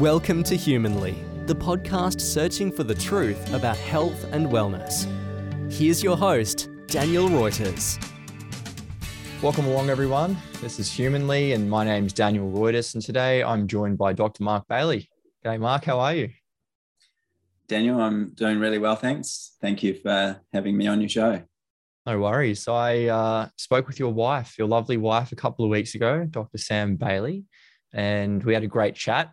Welcome to Humanly, the podcast searching for the truth about health and wellness. Here's your host, Daniel Reuters. Welcome along, everyone. This is Humanly, and my name's Daniel Reuters, and today I'm joined by Dr. Mark Bailey. G'day, Mark. How are you? Daniel, I'm doing really well, thanks. Thank you for having me on your show. No worries. I spoke with your wife, your lovely wife, a couple of weeks ago, Dr. Sam Bailey, and we had a great chat.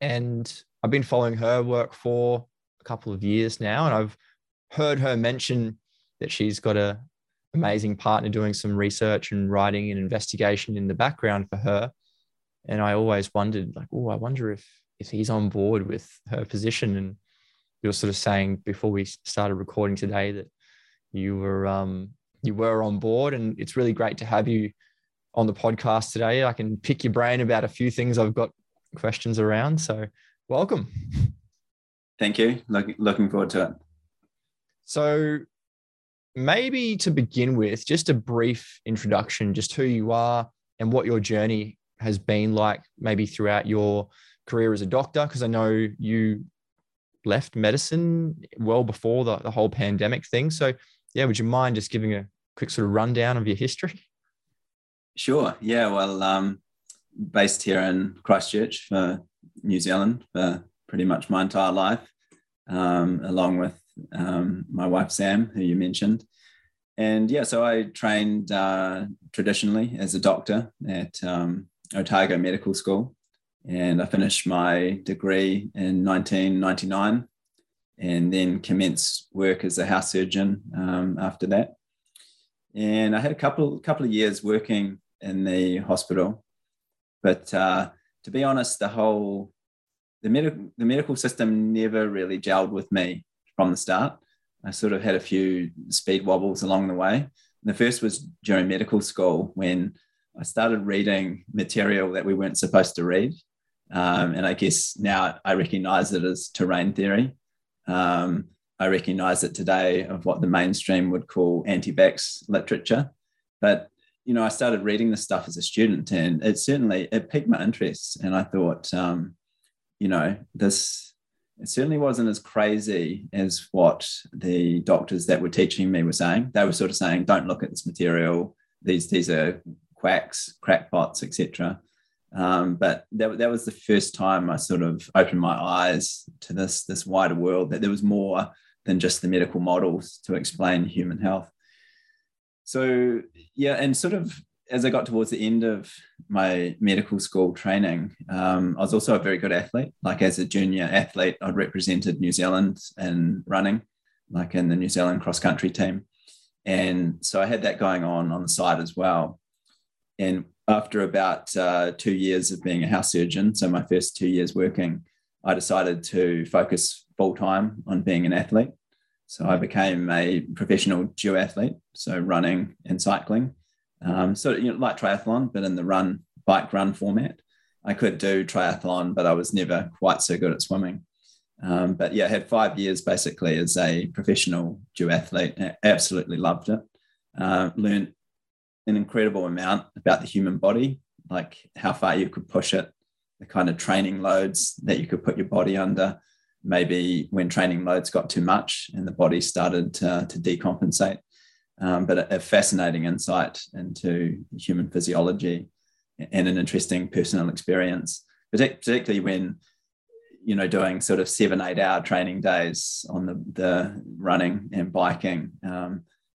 And I've been following her work for a couple of years now, and I've heard her mention that she's got an amazing partner doing some research and writing and investigation in the background for her. And I always wondered, like, oh, I wonder if he's on board with her position. And you were sort of saying before we started recording today that you were on board, and it's really great to have you on the podcast today. I can pick your brain about a few things I've got questions around. So welcome. Thank you. Looking forward to it. So maybe to begin with, just a brief introduction, just who you are and what your journey has been like maybe throughout your career as a doctor, because I know you left medicine well before the whole pandemic thing. So yeah, would you mind just giving a quick sort of rundown of your history? Sure. Yeah. Well, based here in Christchurch for New Zealand for pretty much my entire life, along with my wife, Sam, who you mentioned. And yeah, so I trained traditionally as a doctor at Otago Medical School. And I finished my degree in 1999 and then commenced work as a house surgeon after that. And I had a couple of years working in the hospital. But to be honest, the medical system never really gelled with me from the start. I sort of had a few speed wobbles along the way. And the first was during medical school when I started reading material that we weren't supposed to read. And I guess now I recognize it as terrain theory. I recognize it today of what the mainstream would call anti-vax literature. But you know, I started reading this stuff as a student, and it piqued my interest. And I thought, it certainly wasn't as crazy as what the doctors that were teaching me were saying. They were sort of saying, don't look at this material. These are quacks, crackpots, etc. But that was the first time I sort of opened my eyes to this wider world, that there was more than just the medical models to explain human health. So, yeah, and sort of as I got towards the end of my medical school training, I was also a very good athlete. Like as a junior athlete, I'd represented New Zealand in running, like in the New Zealand cross country team. And so I had that going on the side as well. And after about 2 years of being a house surgeon, so my first 2 years working, I decided to focus full time on being an athlete. So I became a professional duathlete, so running and cycling. Like triathlon, but in the bike run format. I could do triathlon, but I was never quite so good at swimming. But yeah, I had 5 years basically as a professional duathlete. I absolutely loved it. Learned an incredible amount about the human body, like how far you could push it, the kind of training loads that you could put your body under. Maybe when training loads got too much and the body started to decompensate, but a fascinating insight into human physiology and an interesting personal experience, particularly when, you know, doing sort of 7-8 hour training days on the running and biking.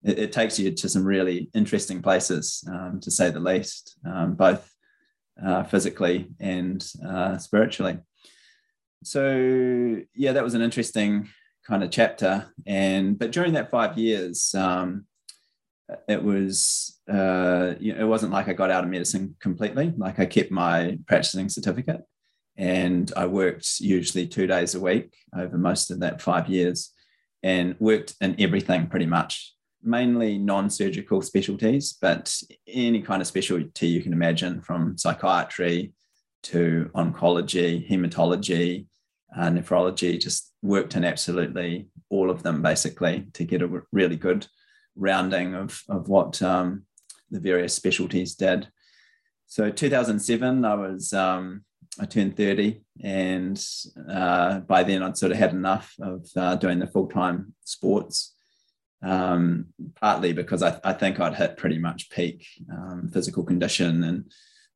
It takes you to some really interesting places, to say the least, both physically and spiritually. So yeah, that was an interesting kind of chapter. But during that 5 years, it wasn't like I got out of medicine completely. Like I kept my practicing certificate, and I worked usually 2 days a week over most of that 5 years, and worked in everything pretty much, mainly non-surgical specialties, but any kind of specialty you can imagine, from psychiatry to oncology, hematology, nephrology, just worked in absolutely all of them basically to get a really good rounding of what the various specialties did. So 2007, I was I turned 30, and by then I'd sort of had enough of doing the full-time sports, partly because I think I'd hit pretty much peak physical condition, and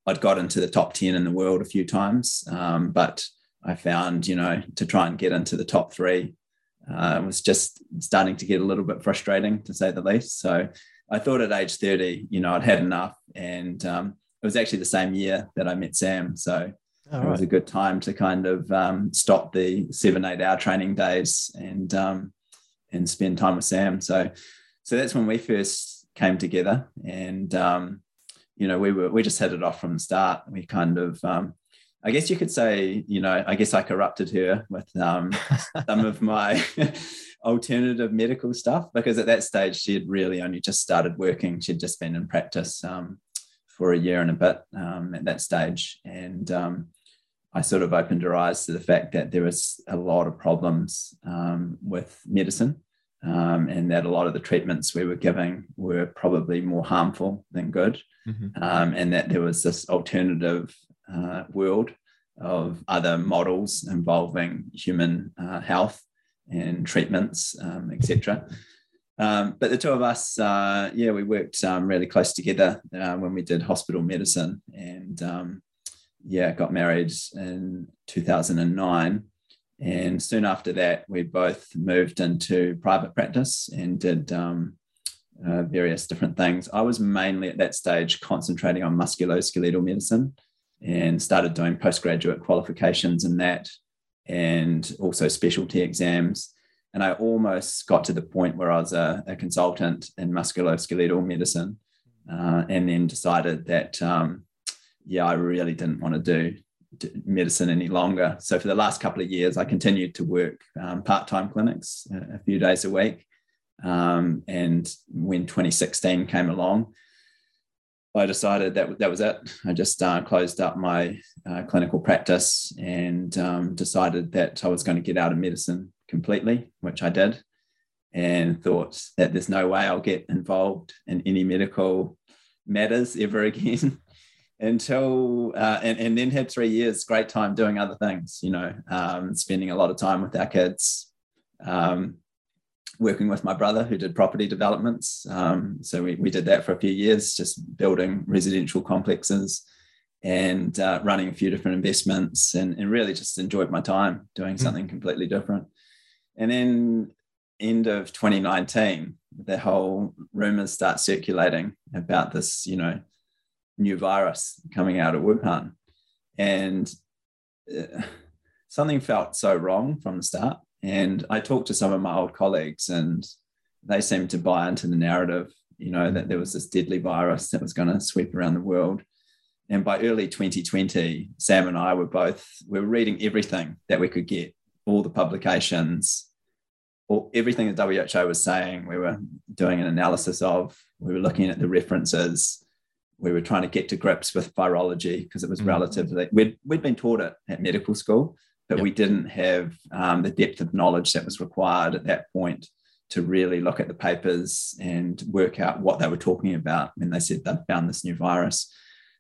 I'd got into the top 10 in the world a few times, but I found, you know, to try and get into the top 3 was just starting to get a little bit frustrating, to say the least. So I thought at age 30, you know, I'd had enough, and it was actually the same year that I met Sam, so it was a good time to kind of stop the 7-8 hour training days and spend time with Sam. So that's when we first came together, and you know, we just hit it off from the start. We kind of, I guess you could say, you know, I guess I corrupted her with some of my alternative medical stuff, because at that stage she had really only just started working. She'd just been in practice for a year and a bit at that stage, and I sort of opened her eyes to the fact that there was a lot of problems with medicine, and that a lot of the treatments we were giving were probably more harmful than good, and that there was this alternative world of other models involving human health and treatments, etc. But the two of us, we worked really close together when we did hospital medicine, and got married in 2009. And soon after that, we both moved into private practice and did various different things. I was mainly at that stage concentrating on musculoskeletal medicine, and started doing postgraduate qualifications in that, and also specialty exams. And I almost got to the point where I was a consultant in musculoskeletal medicine, and then decided that, I really didn't want to do medicine any longer. So for the last couple of years, I continued to work part-time clinics a few days a week. And when 2016 came along, I decided that was it. I just closed up my clinical practice, and decided that I was going to get out of medicine completely, which I did, and thought that there's no way I'll get involved in any medical matters ever again until and then had 3 years great time doing other things, you know, spending a lot of time with our kids, working with my brother who did property developments. So we did that for a few years, just building residential complexes and running a few different investments, and really just enjoyed my time doing something completely different. And then end of 2019, the whole rumors start circulating about this, you know, new virus coming out of Wuhan. And something felt so wrong from the start. And I talked to some of my old colleagues, and they seemed to buy into the narrative, you know, that there was this deadly virus that was going to sweep around the world. And by early 2020, Sam and I were reading everything that we could get, all the publications, or everything the WHO was saying, we were doing an analysis of, we were looking at the references, we were trying to get to grips with virology, because it was relatively, we'd been taught it at medical school, but we didn't have the depth of knowledge that was required at that point to really look at the papers and work out what they were talking about when they said they'd found this new virus.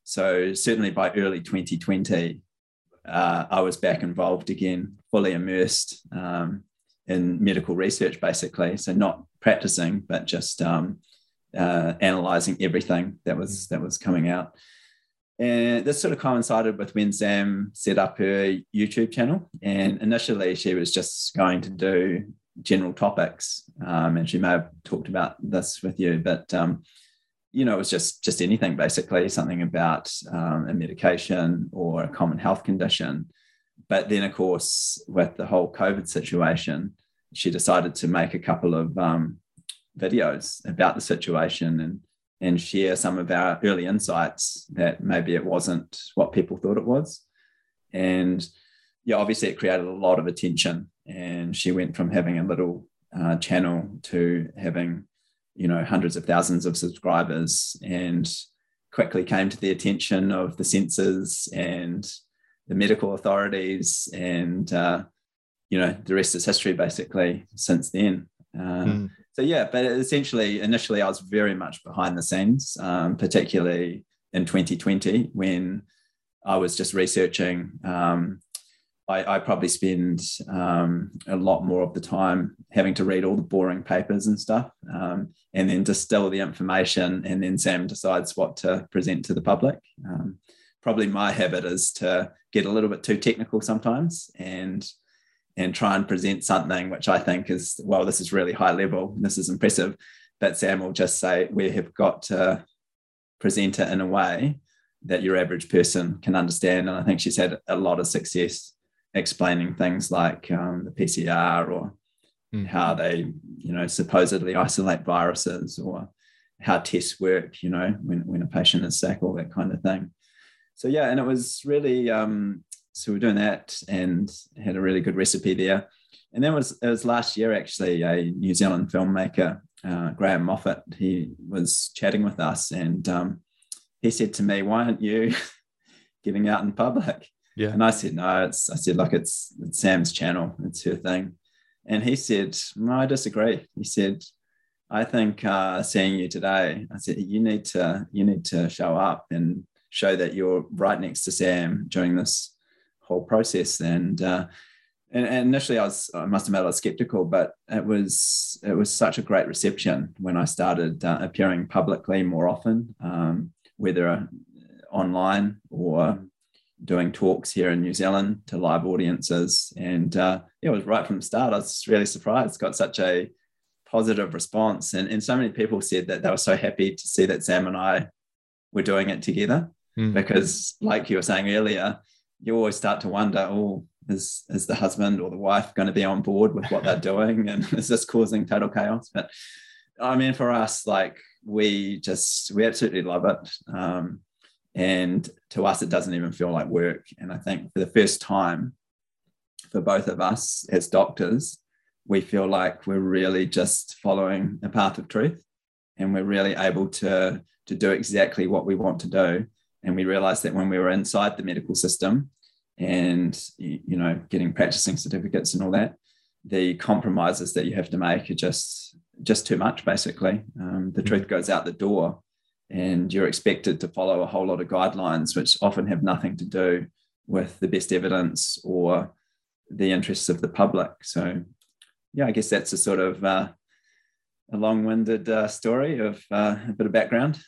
So certainly by early 2020, I was back involved again, fully immersed in medical research, basically. So not practicing, but just analysing everything that was coming out. And this sort of coincided with when Sam set up her YouTube channel. And initially she was just going to do general topics. And she may have talked about this with you, but you know, it was just anything, basically, something about a medication or a common health condition. But then, of course, with the whole COVID situation, she decided to make a couple of videos about the situation and share some of our early insights that maybe it wasn't what people thought it was. And, obviously it created a lot of attention. And she went from having a little channel to having, you know, hundreds of thousands of subscribers, and quickly came to the attention of the censors and the medical authorities, and, you know, the rest is history, basically, since then. But essentially, initially, I was very much behind the scenes, particularly in 2020, when I was just researching, I probably spend a lot more of the time having to read all the boring papers and stuff, and then distill the information, and then Sam decides what to present to the public. Probably my habit is to get a little bit too technical sometimes, and try and present something which I think is, well, this is really high level, this is impressive, but Sam will just say, we have got to present it in a way that your average person can understand. And I think she's had a lot of success explaining things like the PCR, or how they, you know, supposedly isolate viruses, or how tests work, you know, when a patient is sick, all that kind of thing. So yeah, and it was really, so we're doing that and had a really good recipe there. And then it was last year, actually, a New Zealand filmmaker, Graham Moffat, he was chatting with us, and he said to me, why aren't you giving out in public? Yeah. And I said, no, look, it's Sam's channel. It's her thing. And he said, no, I disagree. He said, I think seeing you today, I said, you need to show up and show that you're right next to Sam during this whole process. And initially I must admit I was skeptical, but it was such a great reception when I started appearing publicly more often, whether online or doing talks here in New Zealand to live audiences. And it was right from the start. I was really surprised. It's got such a positive response. And so many people said that they were so happy to see that Sam and I were doing it together, because like you were saying earlier, you always start to wonder, is the husband or the wife going to be on board with what they're doing? And is this causing total chaos? But I mean, for us, like we absolutely love it. And to us, it doesn't even feel like work. And I think for the first time for both of us as doctors, we feel like we're really just following a path of truth, and we're really able to do exactly what we want to do. And we realized that when we were inside the medical system and, you know, getting practicing certificates and all that, the compromises that you have to make are just too much, basically. The truth goes out the door. And you're expected to follow a whole lot of guidelines, which often have nothing to do with the best evidence or the interests of the public. So, yeah, I guess that's a sort of a long-winded story of a bit of background.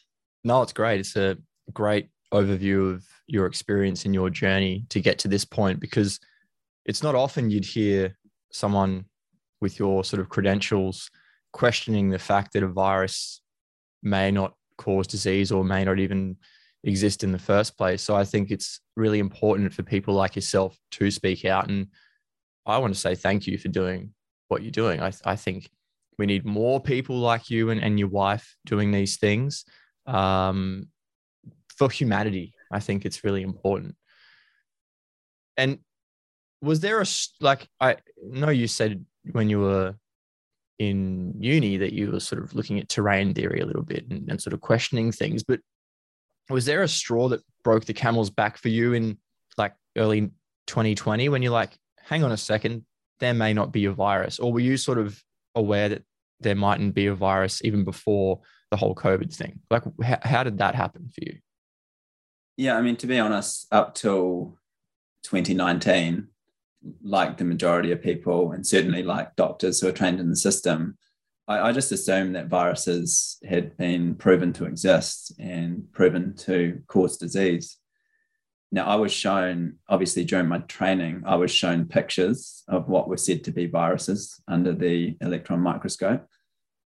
No, it's great. It's a great overview of your experience and your journey to get to this point, because it's not often you'd hear someone with your sort of credentials questioning the fact that a virus may not cause disease or may not even exist in the first place. So I think it's really important for people like yourself to speak out. And I want to say thank you for doing what you're doing. I think we need more people like you and your wife doing these things for humanity. I think it's really important. And was there I know you said when you were in uni that you were sort of looking at terrain theory a little bit and sort of questioning things, but was there a straw that broke the camel's back for you in like early 2020 when you're like, hang on a second, there may not be a virus? Or were you sort of aware that there mightn't be a virus even before the whole COVID thing? Like how did that happen for you? Yeah. I mean, to be honest, up till 2019, like the majority of people, and certainly like doctors who are trained in the system, I just assumed that viruses had been proven to exist and proven to cause disease. Now, I was shown, obviously during my training, I was shown pictures of what were said to be viruses under the electron microscope.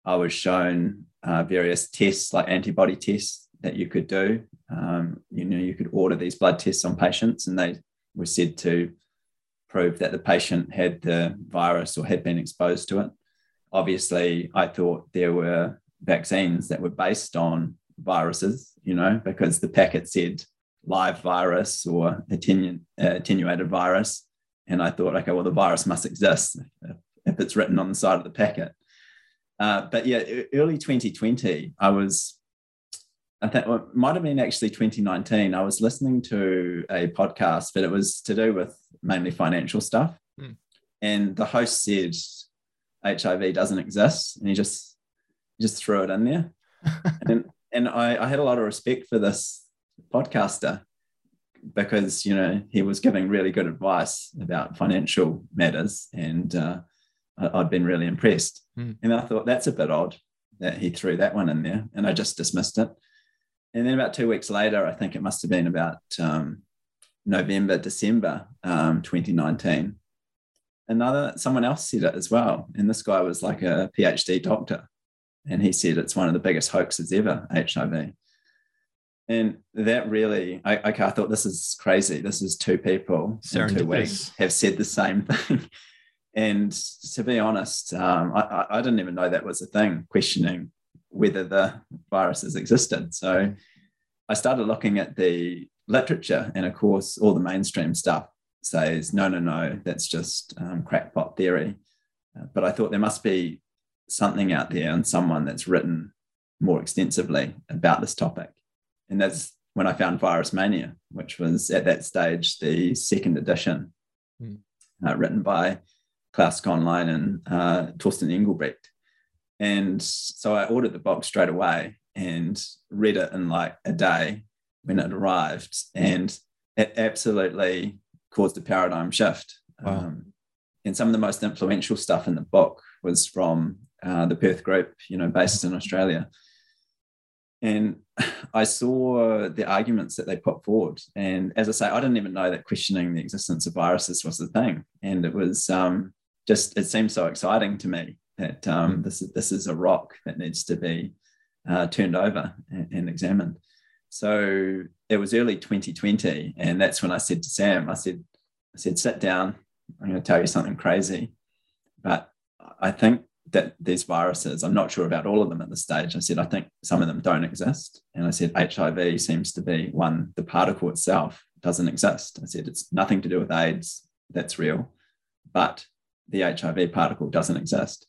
I was shown various tests, like antibody tests that you could do. You know, you could order these blood tests on patients, and they were said to prove that the patient had the virus or had been exposed to it. Obviously, I thought there were vaccines that were based on viruses, you know, because the packet said live virus or attenuated virus. And I thought, okay, well, the virus must exist if it's written on the side of the packet. But yeah, early 2020, I think it might have been actually 2019. I was listening to a podcast, but it was to do with mainly financial stuff. And the host said, HIV doesn't exist. And he just threw it in there. and I had a lot of respect for this podcaster because, you know, he was giving really good advice about financial matters, and I'd been really impressed. And I thought, that's a bit odd that he threw that one in there, and I just dismissed it. And then about 2 weeks later, I think it must have been about November, December 2019, someone else said it as well. And this guy was like a PhD doctor, and he said it's one of the biggest hoaxes ever, HIV. And that really, I thought, this is crazy. This is two people in 2 weeks have said the same thing. And to be honest, I didn't even know that was a thing, questioning whether the viruses existed. So I started looking at the literature, and of course, all the mainstream stuff says, no, that's just crackpot theory. But I thought there must be something out there and someone that's written more extensively about this topic. And that's when I found Virus Mania, which was at that stage the second edition, written by Klaus Conline and Torsten Engelbrecht. And so I ordered the box straight away and read it in like a day when it arrived. And it absolutely caused a paradigm shift. Wow. And some of the most influential stuff in the book was from the Perth group, you know, based in Australia. And I saw the arguments that they put forward. And as I say, I didn't even know that questioning the existence of viruses was the thing. And it was it seemed so exciting to me that this is a rock that needs to be turned over and examined. So it was early 2020, and that's when I said to Sam, I said, sit down, I'm going to tell you something crazy, but I think that these viruses, I'm not sure about all of them at this stage. I said, I think some of them don't exist. And I said, HIV seems to be one, the particle itself doesn't exist. I said, it's nothing to do with AIDS, that's real, but the HIV particle doesn't exist.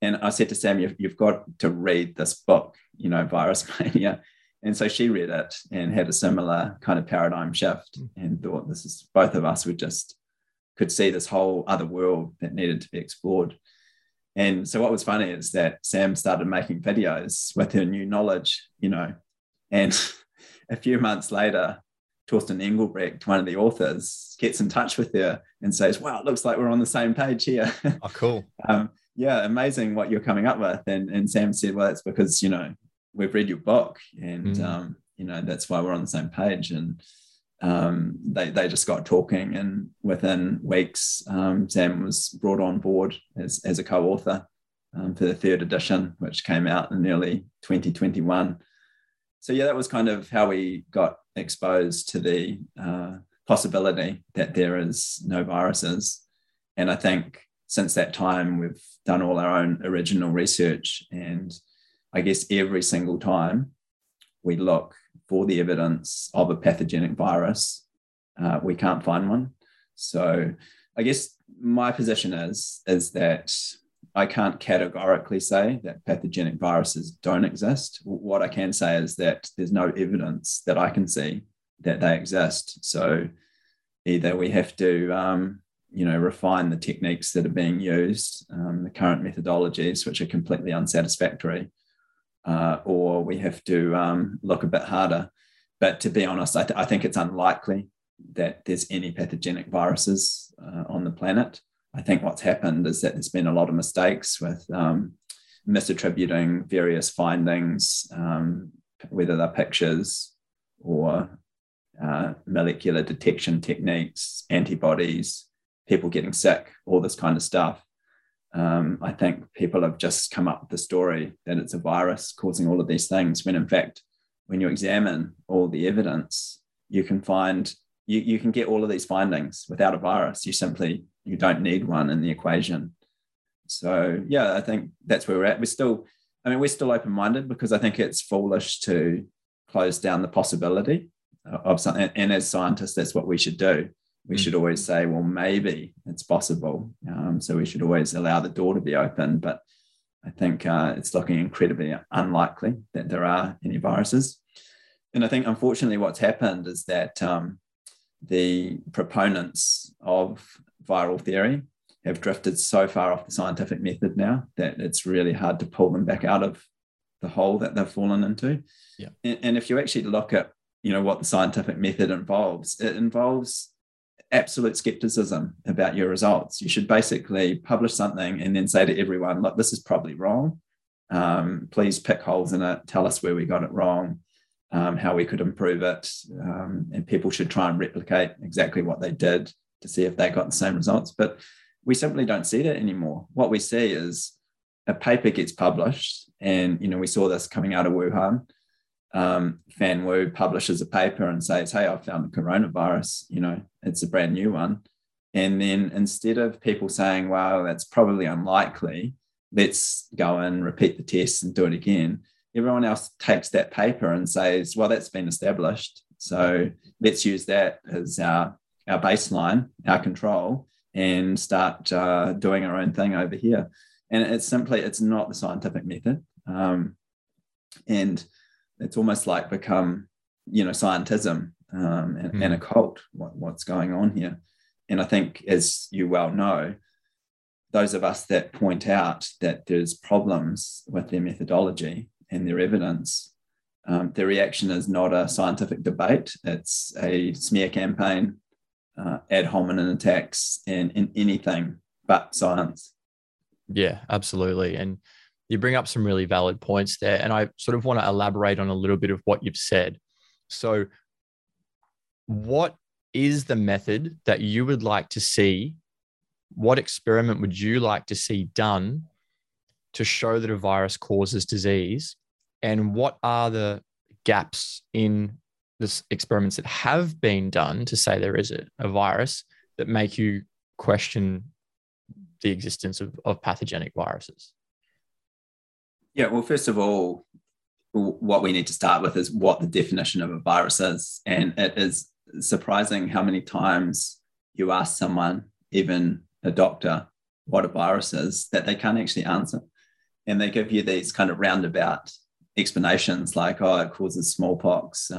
And I said to Sam, you've got to read this book, you know, Virus Mania. And so she read it and had a similar kind of paradigm shift, and thought, this is, both of us would just could see this whole other world that needed to be explored. And so what was funny is that Sam started making videos with her new knowledge, you know, and a few months later, Torsten Engelbrecht, one of the authors, gets in touch with her and says, wow, it looks like we're on the same page here. Oh, cool. Yeah, amazing what you're coming up with. And Sam said, well, that's because, you know, we've read your book, and you know, that's why we're on the same page. And they just got talking, and within weeks, Sam was brought on board as a co-author for the third edition, which came out in early 2021. So yeah, that was kind of how we got exposed to the possibility that there is no viruses. And I think since that time, we've done all our own original research, and I guess every single time we look for the evidence of a pathogenic virus, we can't find one. So I guess my position is that I can't categorically say that pathogenic viruses don't exist. What I can say is that there's no evidence that I can see that they exist. So either we have to you know, refine the techniques that are being used, the current methodologies, which are completely unsatisfactory, or we have to look a bit harder. But to be honest, I think it's unlikely that there's any pathogenic viruses on the planet. I think what's happened is that there's been a lot of mistakes with misattributing various findings, whether they're pictures or molecular detection techniques, antibodies, people getting sick, all this kind of stuff. I think people have just come up with the story that it's a virus causing all of these things, when in fact, when you examine all the evidence, you can find, you can get all of these findings without a virus. You don't need one in the equation. So yeah, I think that's where we're at. We're still open-minded, because I think it's foolish to close down the possibility of something. And as scientists, that's what we should do. We should always say, well, maybe it's possible. So we should always allow the door to be open. But I think it's looking incredibly unlikely that there are any viruses. And I think, unfortunately, what's happened is that the proponents of viral theory have drifted so far off the scientific method now that it's really hard to pull them back out of the hole that they've fallen into. Yeah. And if you actually look at you know, what the scientific method involves. It involves absolute skepticism about your results. You should basically publish something and then say to everyone, look, this is probably wrong. Please pick holes in it. Tell us where we got it wrong, how we could improve it. And people should try and replicate exactly what they did to see if they got the same results. But we simply don't see that anymore. What we see is a paper gets published, and, you know, we saw this coming out of Wuhan. Fan Wu publishes a paper and says, hey, I've found a coronavirus, you know, it's a brand new one. And then instead of people saying, wow, that's probably unlikely, let's go and repeat the test and do it again, everyone else takes that paper and says, well, that's been established, so let's use that as our baseline, our control, and start doing our own thing over here. And it's simply, it's not the scientific method. And it's almost like become, you know, scientism and a cult, what's going on here. And I think, as you well know, those of us that point out that there's problems with their methodology and their evidence, their reaction is not a scientific debate. It's a smear campaign, ad hominem attacks, and in anything but science. Yeah, absolutely. And you bring up some really valid points there, and I sort of want to elaborate on a little bit of what you've said. So what is the method that you would like to see? What experiment would you like to see done to show that a virus causes disease? And what are the gaps in the experiments that have been done to say there is a virus that make you question the existence of pathogenic viruses? Yeah, well, first of all, what we need to start with is what the definition of a virus is. And it is surprising how many times you ask someone, even a doctor, what a virus is, that they can't actually answer. And they give you these kind of roundabout explanations like, oh, it causes smallpox.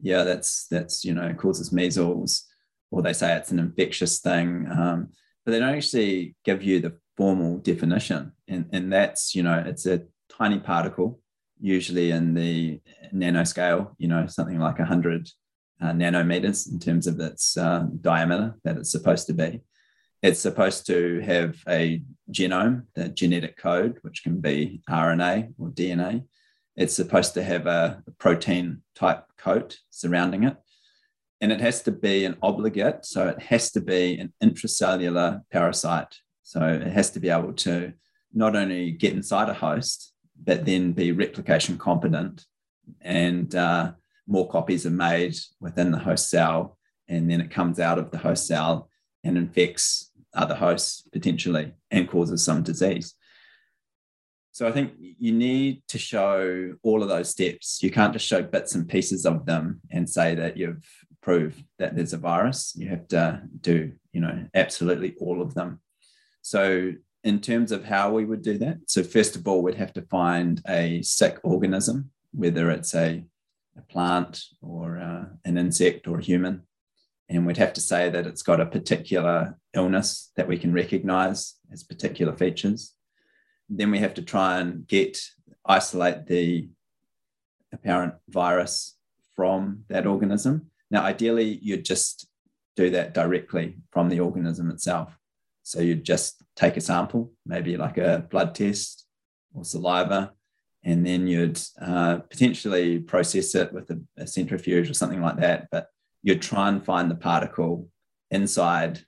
Yeah, that's, you know, it causes measles. Or they say it's an infectious thing. But they don't actually give you the formal definition, and that's, you know, it's a tiny particle, usually in the nanoscale, you know, something like 100 nanometers in terms of its diameter that it's supposed to be. It's supposed to have a genome, the genetic code, which can be RNA or DNA. It's supposed to have a protein type coat surrounding it, and it has to be an obligate, so it has to be an intracellular parasite. So it has to be able to not only get inside a host, but then be replication competent, and more copies are made within the host cell, and then it comes out of the host cell and infects other hosts potentially and causes some disease. So I think you need to show all of those steps. You can't just show bits and pieces of them and say that you've proved that there's a virus. You have to do, you know, absolutely all of them. So in terms of how we would do that, so first of all, we'd have to find a sick organism, whether it's a plant or an insect or a human, and we'd have to say that it's got a particular illness that we can recognize as particular features. Then we have to try and isolate the apparent virus from that organism. Now, ideally, you'd just do that directly from the organism itself. So you just take a sample, maybe like a blood test or saliva, and then you'd potentially process it with a centrifuge or something like that. But you'd try and find the particle inside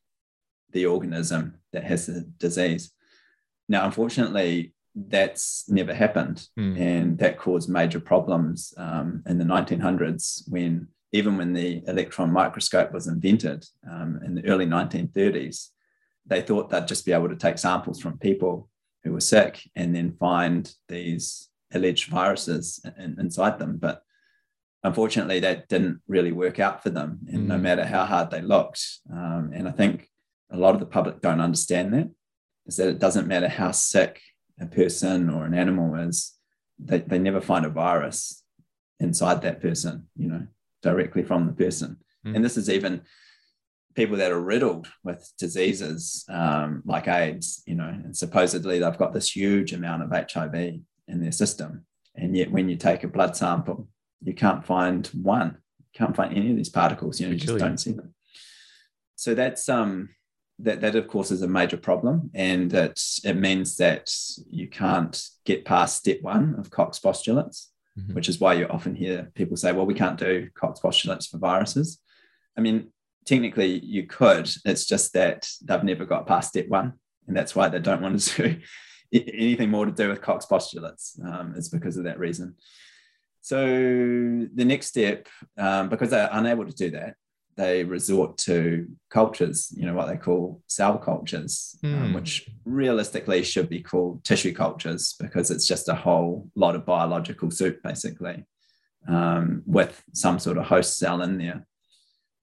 the organism that has the disease. Now, unfortunately, that's never happened. And that caused major problems in the 1900s, even when the electron microscope was invented in the early 1930s. They thought they'd just be able to take samples from people who were sick and then find these alleged viruses inside them. But unfortunately, that didn't really work out for them, and no matter how hard they looked. And I think a lot of the public don't understand that, is that it doesn't matter how sick a person or an animal is, they never find a virus inside that person, you know, directly from the person. And this is even people that are riddled with diseases like AIDS, you know, and supposedly they've got this huge amount of HIV in their system. And yet when you take a blood sample, you can't find one. You can't find any of these particles. You know, you just don't see them. So that's that of course is a major problem, and it means that you can't get past step one of Koch's postulates, mm-hmm. which is why you often hear people say, well, we can't do Koch's postulates for viruses. I mean, technically you could, it's just that they've never got past step one, and that's why they don't want to do anything more to do with Koch's postulates. It's because of that reason. So the next step, because they're unable to do that, they resort to cultures, you know, what they call cell cultures, which realistically should be called tissue cultures, because it's just a whole lot of biological soup, basically, with some sort of host cell in there.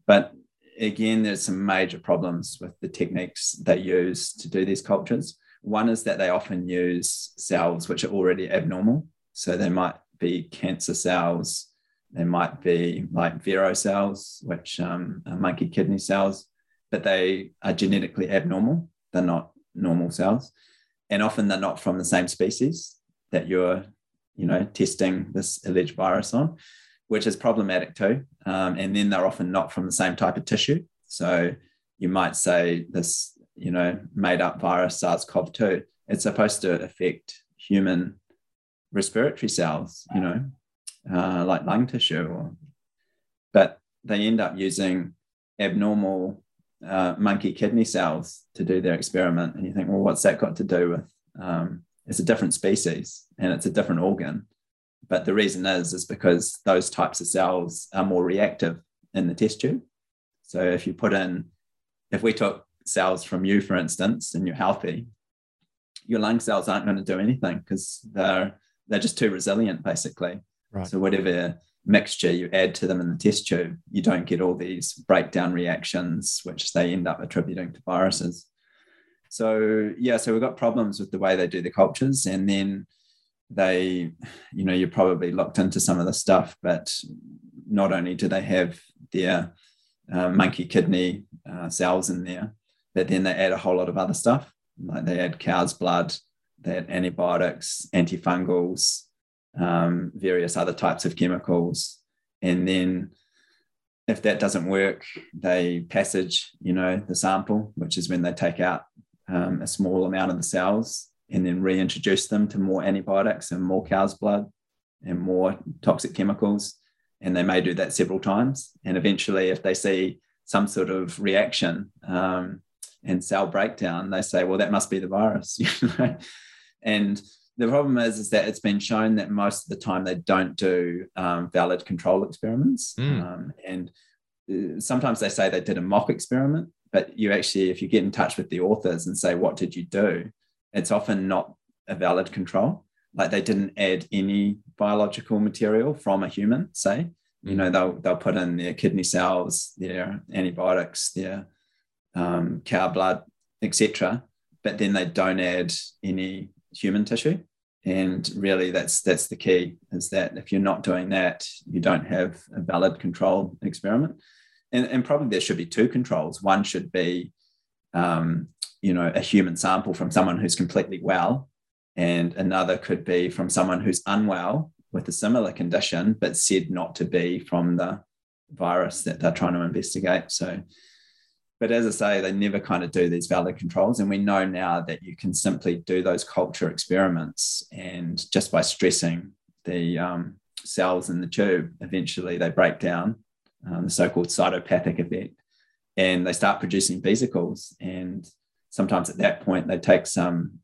But again, there's some major problems with the techniques they use to do these cultures. One is that they often use cells which are already abnormal. So they might be cancer cells, they might be like Vero cells, which are monkey kidney cells, but they are genetically abnormal. They're not normal cells. And often they're not from the same species that you're, you know, testing this alleged virus on, which is problematic too. And then they're often not from the same type of tissue. So you might say this, you know, made up virus SARS-CoV-2, it's supposed to affect human respiratory cells, you know, like lung tissue, but they end up using abnormal monkey kidney cells to do their experiment. And you think, well, what's that got to do with, it's a different species and it's a different organ. But the reason is because those types of cells are more reactive in the test tube. So if you put in, if we took cells from you, for instance, and you're healthy, your lung cells aren't going to do anything because they're just too resilient, basically. Right. So whatever mixture you add to them in the test tube, you don't get all these breakdown reactions, which they end up attributing to viruses. So, yeah, so we've got problems with the way they do the cultures. And then they, you know, you probably looked into some of the stuff, but not only do they have their monkey kidney cells in there, but then they add a whole lot of other stuff. Like they add cow's blood, they add antibiotics, antifungals, various other types of chemicals, and then if that doesn't work, they passage, you know, the sample, which is when they take out a small amount of the cells and then reintroduce them to more antibiotics and more cow's blood and more toxic chemicals, and they may do that several times, and eventually if they see some sort of reaction and cell breakdown, they say, well, that must be the virus, you know. And the problem is that it's been shown that most of the time they don't do valid control experiments. And sometimes they say they did a mock experiment, but you actually, if you get in touch with the authors and say, what did you do? It's often not a valid control. Like they didn't add any biological material from a human, say. You know, they'll put in their kidney cells, their antibiotics, their cow blood, etc. But then they don't add any human tissue, and really that's the key, is that if you're not doing that, you don't have a valid control experiment. And probably there should be two controls. One should be you know, a human sample from someone who's completely well, and another could be from someone who's unwell with a similar condition but said not to be from the virus that they're trying to investigate. But as I say, they never kind of do these valid controls. And we know now that you can simply do those culture experiments, and just by stressing the cells in the tube, eventually they break down, the so-called cytopathic effect, and they start producing vesicles. And sometimes at that point, they take some,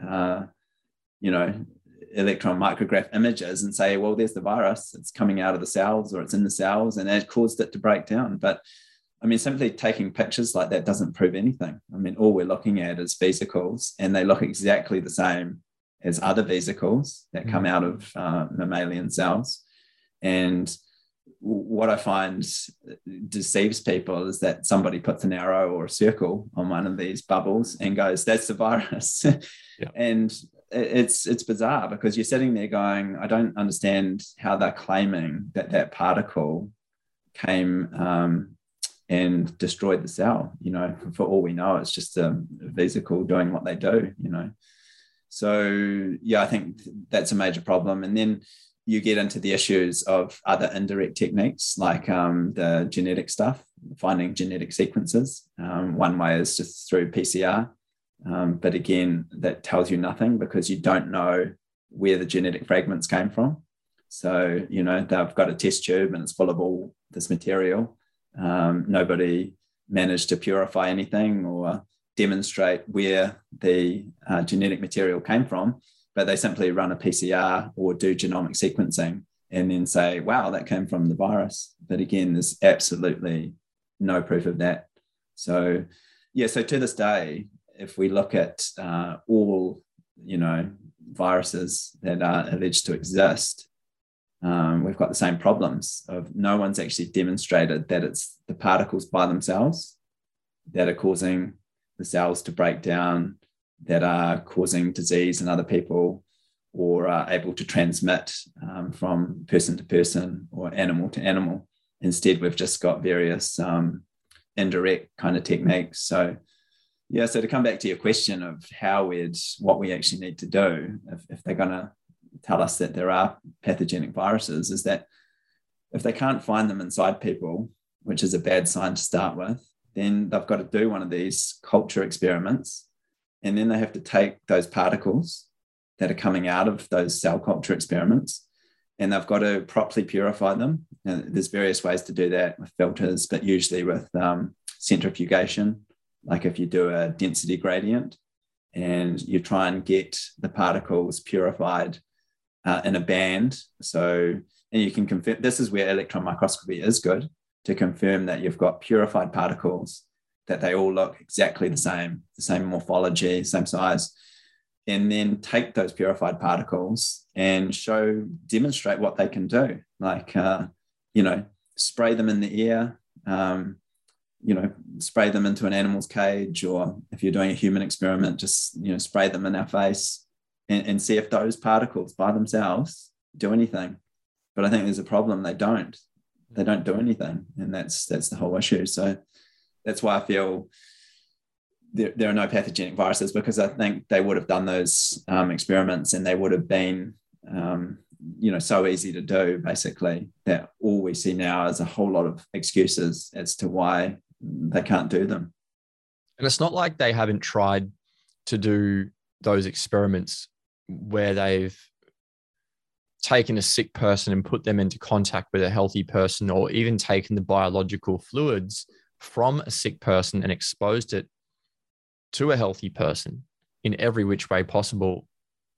you know, electron micrograph images and say, well, there's the virus. It's coming out of the cells, or it's in the cells, and it caused it to break down. But I mean, simply taking pictures like that doesn't prove anything. I mean, all we're looking at is vesicles, and they look exactly the same as other vesicles that come out of mammalian cells. And what I find deceives people is that somebody puts an arrow or a circle on one of these bubbles and goes, that's the virus. Yeah. And it's bizarre, because you're sitting there going, I don't understand how they're claiming that that particle came and destroyed the cell. You know, for all we know, it's just a vesicle doing what they do, you know. So yeah, I think that's a major problem. And then you get into the issues of other indirect techniques, like the genetic stuff, finding genetic sequences. One way is just through PCR. But again, that tells you nothing because you don't know where the genetic fragments came from. So, you know, they've got a test tube and it's full of all this material. Nobody managed to purify anything or demonstrate where the genetic material came from, but they simply run a PCR or do genomic sequencing and then say, wow, that came from the virus. But again, there's absolutely no proof of that. So, yeah, so to this day, if we look at all, you know, viruses that are alleged to exist, we've got the same problems of no one's actually demonstrated that it's the particles by themselves that are causing the cells to break down, that are causing disease in other people, or are able to transmit from person to person or animal to animal. Instead, we've just got various indirect kind of techniques. So, yeah, so to come back to your question of what we actually need to do if they're going to tell us that there are pathogenic viruses, is that if they can't find them inside people, which is a bad sign to start with, then they've got to do one of these culture experiments. And then they have to take those particles that are coming out of those cell culture experiments and they've got to properly purify them. Now, there's various ways to do that with filters, but usually with centrifugation. Like if you do a density gradient and you try and get the particles purified in a band. So, and you can confirm, this is where electron microscopy is good, to confirm that you've got purified particles, that they all look exactly the same morphology, same size, and then take those purified particles and demonstrate what they can do. Like, you know, spray them in the air, you know, spray them into an animal's cage, or if you're doing a human experiment, just, you know, spray them in our face and see if those particles by themselves do anything. But I think there's a problem. They don't do anything. And that's the whole issue. So that's why I feel there are no pathogenic viruses, because I think they would have done those experiments and they would have been, you know, so easy to do, basically, that all we see now is a whole lot of excuses as to why they can't do them. And it's not like they haven't tried to do those experiments where they've taken a sick person and put them into contact with a healthy person, or even taken the biological fluids from a sick person and exposed it to a healthy person in every which way possible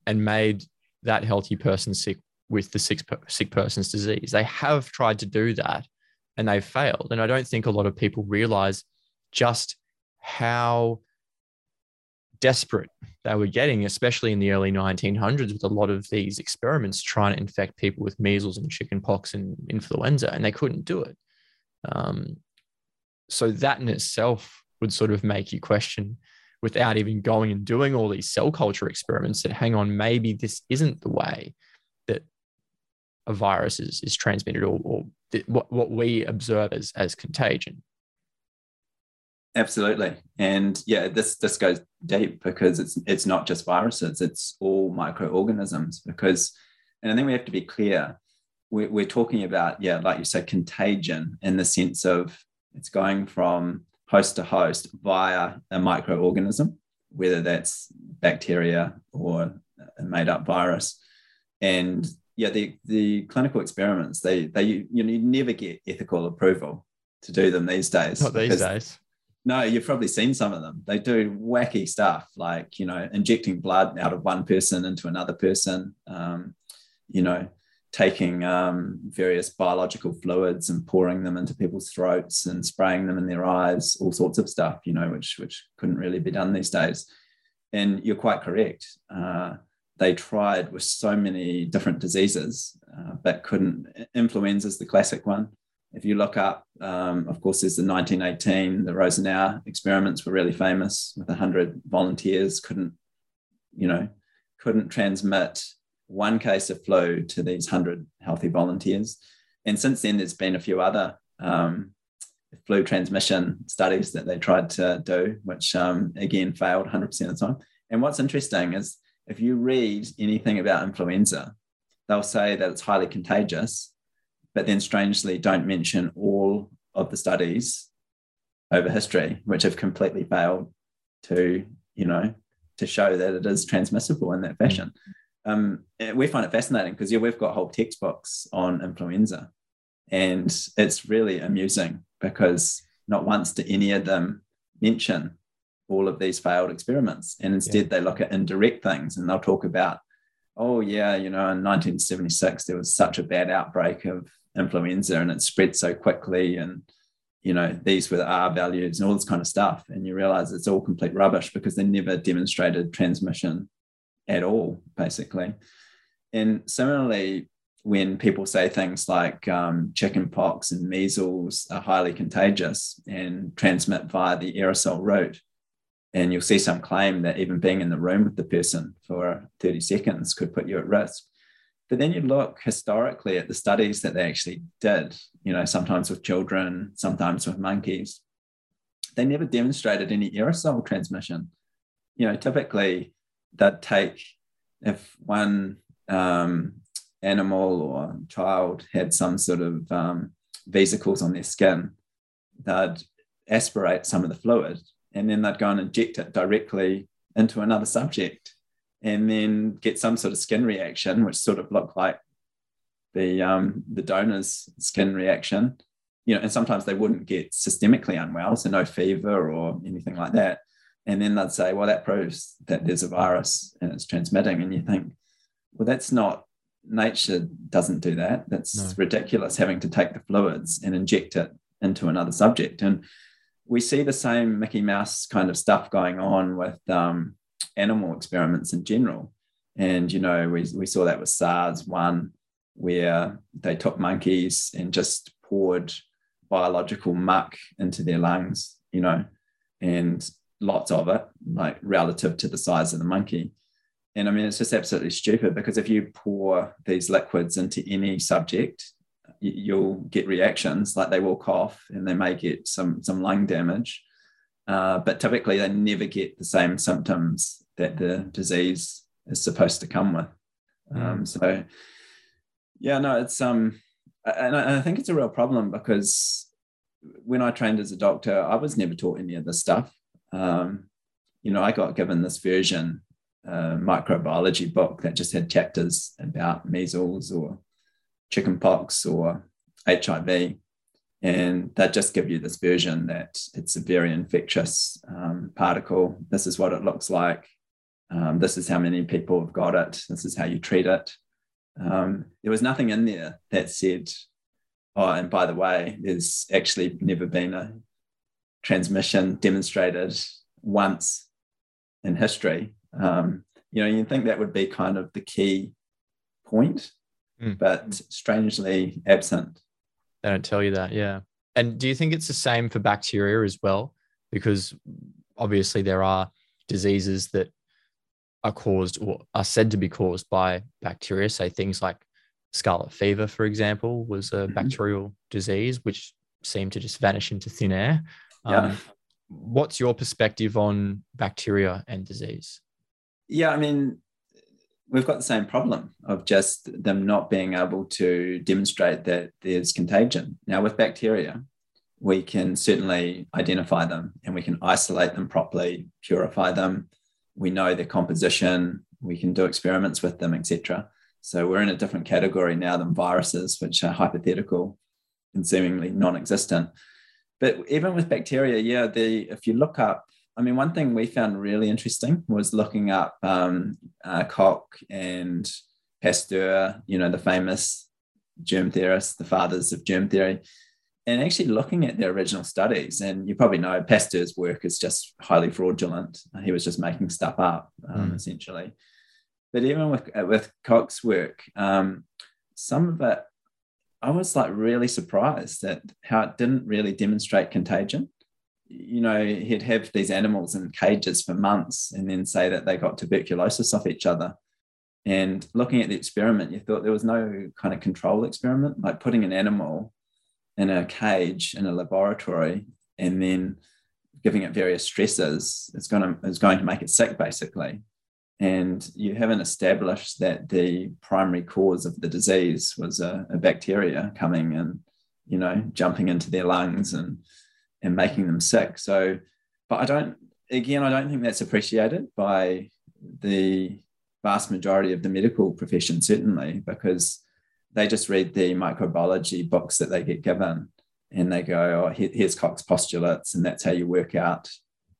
and made that healthy person sick with the sick person's disease. They have tried to do that and they've failed. And I don't think a lot of people realize just how desperate they were getting, especially in the early 1900s, with a lot of these experiments trying to infect people with measles and chickenpox and influenza, and they couldn't do it. So that in itself would sort of make you question, without even going and doing all these cell culture experiments, that hang on, maybe this isn't the way that a virus is transmitted, or what we observe as contagion. Absolutely. And yeah, this goes deep, because it's not just viruses, it's all microorganisms. Because, and I think we have to be clear, we're talking about, yeah, like you said, contagion in the sense of it's going from host to host via a microorganism, whether that's bacteria or a made up virus. And yeah, the clinical experiments, you never get ethical approval to do them these days. Not these days. No, you've probably seen some of them. They do wacky stuff, like, you know, injecting blood out of one person into another person, you know, taking various biological fluids and pouring them into people's throats and spraying them in their eyes, all sorts of stuff, you know, which couldn't really be done these days. And you're quite correct. They tried with so many different diseases, but couldn't. Influenza is the classic one. If you look up, of course, there's the 1918, the Rosenau experiments were really famous, with 100 volunteers couldn't transmit one case of flu to these 100 healthy volunteers. And since then, there's been a few other flu transmission studies that they tried to do, which again failed 100% of the time. And what's interesting is if you read anything about influenza, they'll say that it's highly contagious, but then strangely don't mention all of the studies over history, which have completely failed to, you know, to show that it is transmissible in that fashion. We find it fascinating because, yeah, we've got whole textbooks on influenza, and it's really amusing because not once do any of them mention all of these failed experiments, and instead they look at indirect things, and they'll talk about, oh yeah, you know, in 1976 there was such a bad outbreak of influenza and it spread so quickly, and you know, these were the R values and all this kind of stuff, and you realize it's all complete rubbish because they never demonstrated transmission at all, basically. And similarly, when people say things like chicken pox and measles are highly contagious and transmit via the aerosol route, and you'll see some claim that even being in the room with the person for 30 seconds could put you at risk. But then you look historically at the studies that they actually did, you know, sometimes with children, sometimes with monkeys. They never demonstrated any aerosol transmission. You know, typically they'd take, if one animal or child had some sort of vesicles on their skin, they'd aspirate some of the fluid, and then they'd go and inject it directly into another subject, and then get some sort of skin reaction, which sort of looked like the donor's skin reaction, you know. And sometimes they wouldn't get systemically unwell, so no fever or anything like that. And then they'd say, well, that proves that there's a virus and it's transmitting. And you think, well, that's not, nature doesn't do that. That's ridiculous, having to take the fluids and inject it into another subject. And we see the same Mickey Mouse kind of stuff going on with animal experiments in general. And, you know, we saw that with SARS-1, where they took monkeys and just poured biological muck into their lungs, you know, and lots of it, like relative to the size of the monkey. And I mean, it's just absolutely stupid, because if you pour these liquids into any subject, you'll get reactions, like they will cough and they may get some lung damage. But typically they never get the same symptoms that the disease is supposed to come with. So yeah, no, it's and I think it's a real problem, because when I trained as a doctor, I was never taught any of this stuff. You know, I got given this version microbiology book that just had chapters about measles or chickenpox or HIV. And they just give you this version that it's a very infectious particle. This is what it looks like. This is how many people have got it. This is how you treat it. There was nothing in there that said, oh, and by the way, there's actually never been a transmission demonstrated once in history. You know, you'd think that would be kind of the key point, but strangely absent. They don't tell you that, yeah. And do you think it's the same for bacteria as well? Because obviously there are diseases that are caused or are said to be caused by bacteria, say things like scarlet fever, for example, was a bacterial disease which seemed to just vanish into thin air. What's your perspective on bacteria and disease? Yeah, I mean, we've got the same problem of just them not being able to demonstrate that there's contagion. Now, with bacteria, we can certainly identify them and we can isolate them properly, purify them. We know their composition. We can do experiments with them, etc. So we're in a different category now than viruses, which are hypothetical and seemingly non-existent. But even with bacteria, yeah, if you look up, I mean, one thing we found really interesting was looking up Koch and Pasteur, you know, the famous germ theorists, the fathers of germ theory, and actually looking at their original studies. And you probably know Pasteur's work is just highly fraudulent. He was just making stuff up, essentially. But even with Koch's work, some of it, I was like really surprised at how it didn't really demonstrate contagion. You know, he'd have these animals in cages for months and then say that they got tuberculosis off each other. And looking at the experiment, you thought there was no kind of control experiment, like putting an animal in a cage in a laboratory and then giving it various stresses. It's going to make it sick, basically. And you haven't established that the primary cause of the disease was a bacteria coming and, you know, jumping into their lungs and making them sick. So, but I don't think that's appreciated by the vast majority of the medical profession, certainly, because they just read the microbiology books that they get given and they go, oh, here's Koch's postulates, and that's how you work out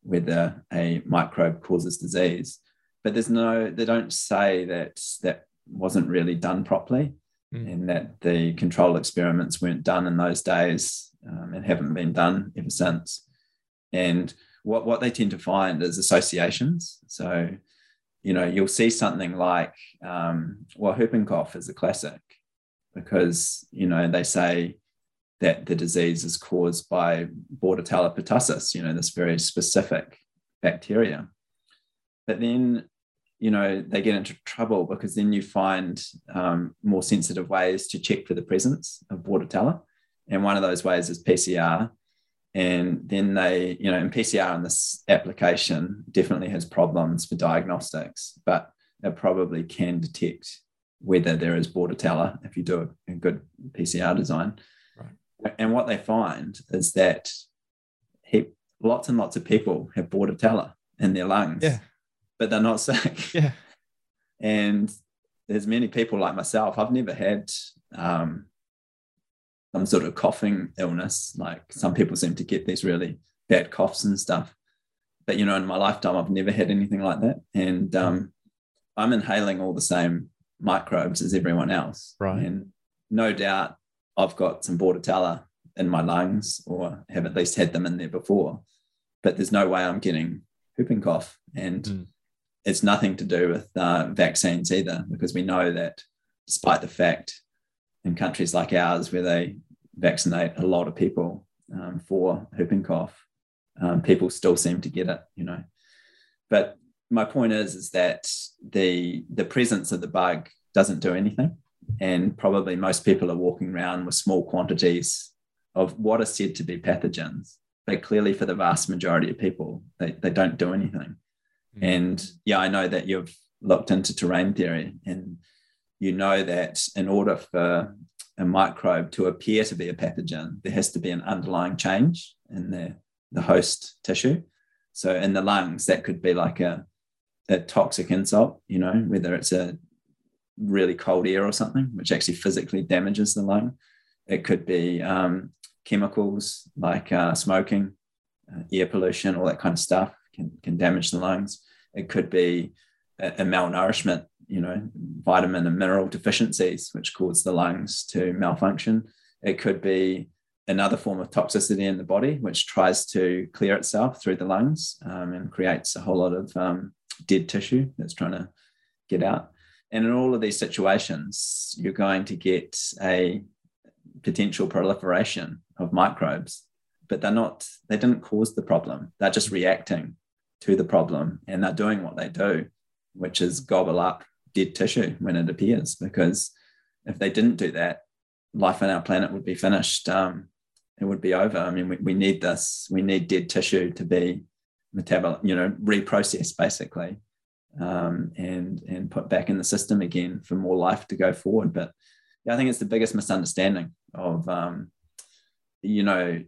whether a microbe causes disease. But they don't say that wasn't really done properly, and that the control experiments weren't done in those days and haven't been done ever since. And what they tend to find is associations. So, you know, you'll see something like, whooping cough is a classic, because, you know, they say that the disease is caused by Bordetella pertussis, you know, this very specific bacteria. But then, you know, they get into trouble because then you find more sensitive ways to check for the presence of Bordetella. And one of those ways is PCR. And then they, you know, and PCR in this application definitely has problems for diagnostics, but it probably can detect whether there is Bordetella if you do a good PCR design. Right. And what they find is that lots and lots of people have Bordetella in their lungs, but they're not sick. Yeah. And there's many people like myself. I've never had some sort of coughing illness. Like, some people seem to get these really bad coughs and stuff. But, you know, in my lifetime, I've never had anything like that. And I'm inhaling all the same microbes as everyone else. Right. And no doubt I've got some Bordetella in my lungs, or have at least had them in there before. But there's no way I'm getting whooping cough. And it's nothing to do with vaccines either, because we know that despite the fact in countries like ours where they vaccinate a lot of people for whooping cough, people still seem to get it, you know. But my point is that the presence of the bug doesn't do anything, and probably most people are walking around with small quantities of what are said to be pathogens, but clearly for the vast majority of people, they don't do anything. And yeah, I know that you've looked into terrain theory, and you know that in order for a microbe to appear to be a pathogen, there has to be an underlying change in the host tissue. So in the lungs, that could be like a toxic insult, you know, whether it's a really cold air or something, which actually physically damages the lung. It could be chemicals like smoking, air pollution, all that kind of stuff can damage the lungs. It could be a malnourishment, you know, vitamin and mineral deficiencies, which cause the lungs to malfunction. It could be another form of toxicity in the body, which tries to clear itself through the lungs and creates a whole lot of dead tissue that's trying to get out. And in all of these situations, you're going to get a potential proliferation of microbes, but they didn't cause the problem. They're just reacting to the problem, and they're doing what they do, which is gobble up dead tissue when it appears, because if they didn't do that, life on our planet would be finished. It would be over. I mean, we need this. We need dead tissue to be metabolized, you know, reprocessed basically, and put back in the system again for more life to go forward. But yeah, I think it's the biggest misunderstanding of, you know,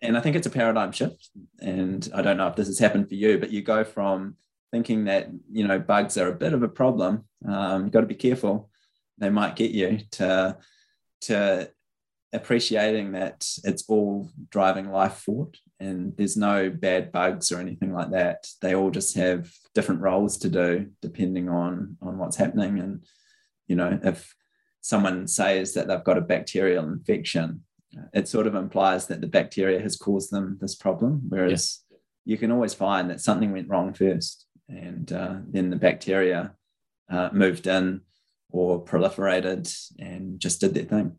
and I think it's a paradigm shift. And I don't know if this has happened for you, but you go from thinking that, you know, bugs are a bit of a problem, you've got to be careful, they might get you, to appreciating that it's all driving life forward, and there's no bad bugs or anything like that. They all just have different roles to do depending on what's happening. And, you know, if someone says that they've got a bacterial infection, it sort of implies that the bacteria has caused them this problem, whereas you can always find that something went wrong first. And then the bacteria moved in or proliferated and just did their thing.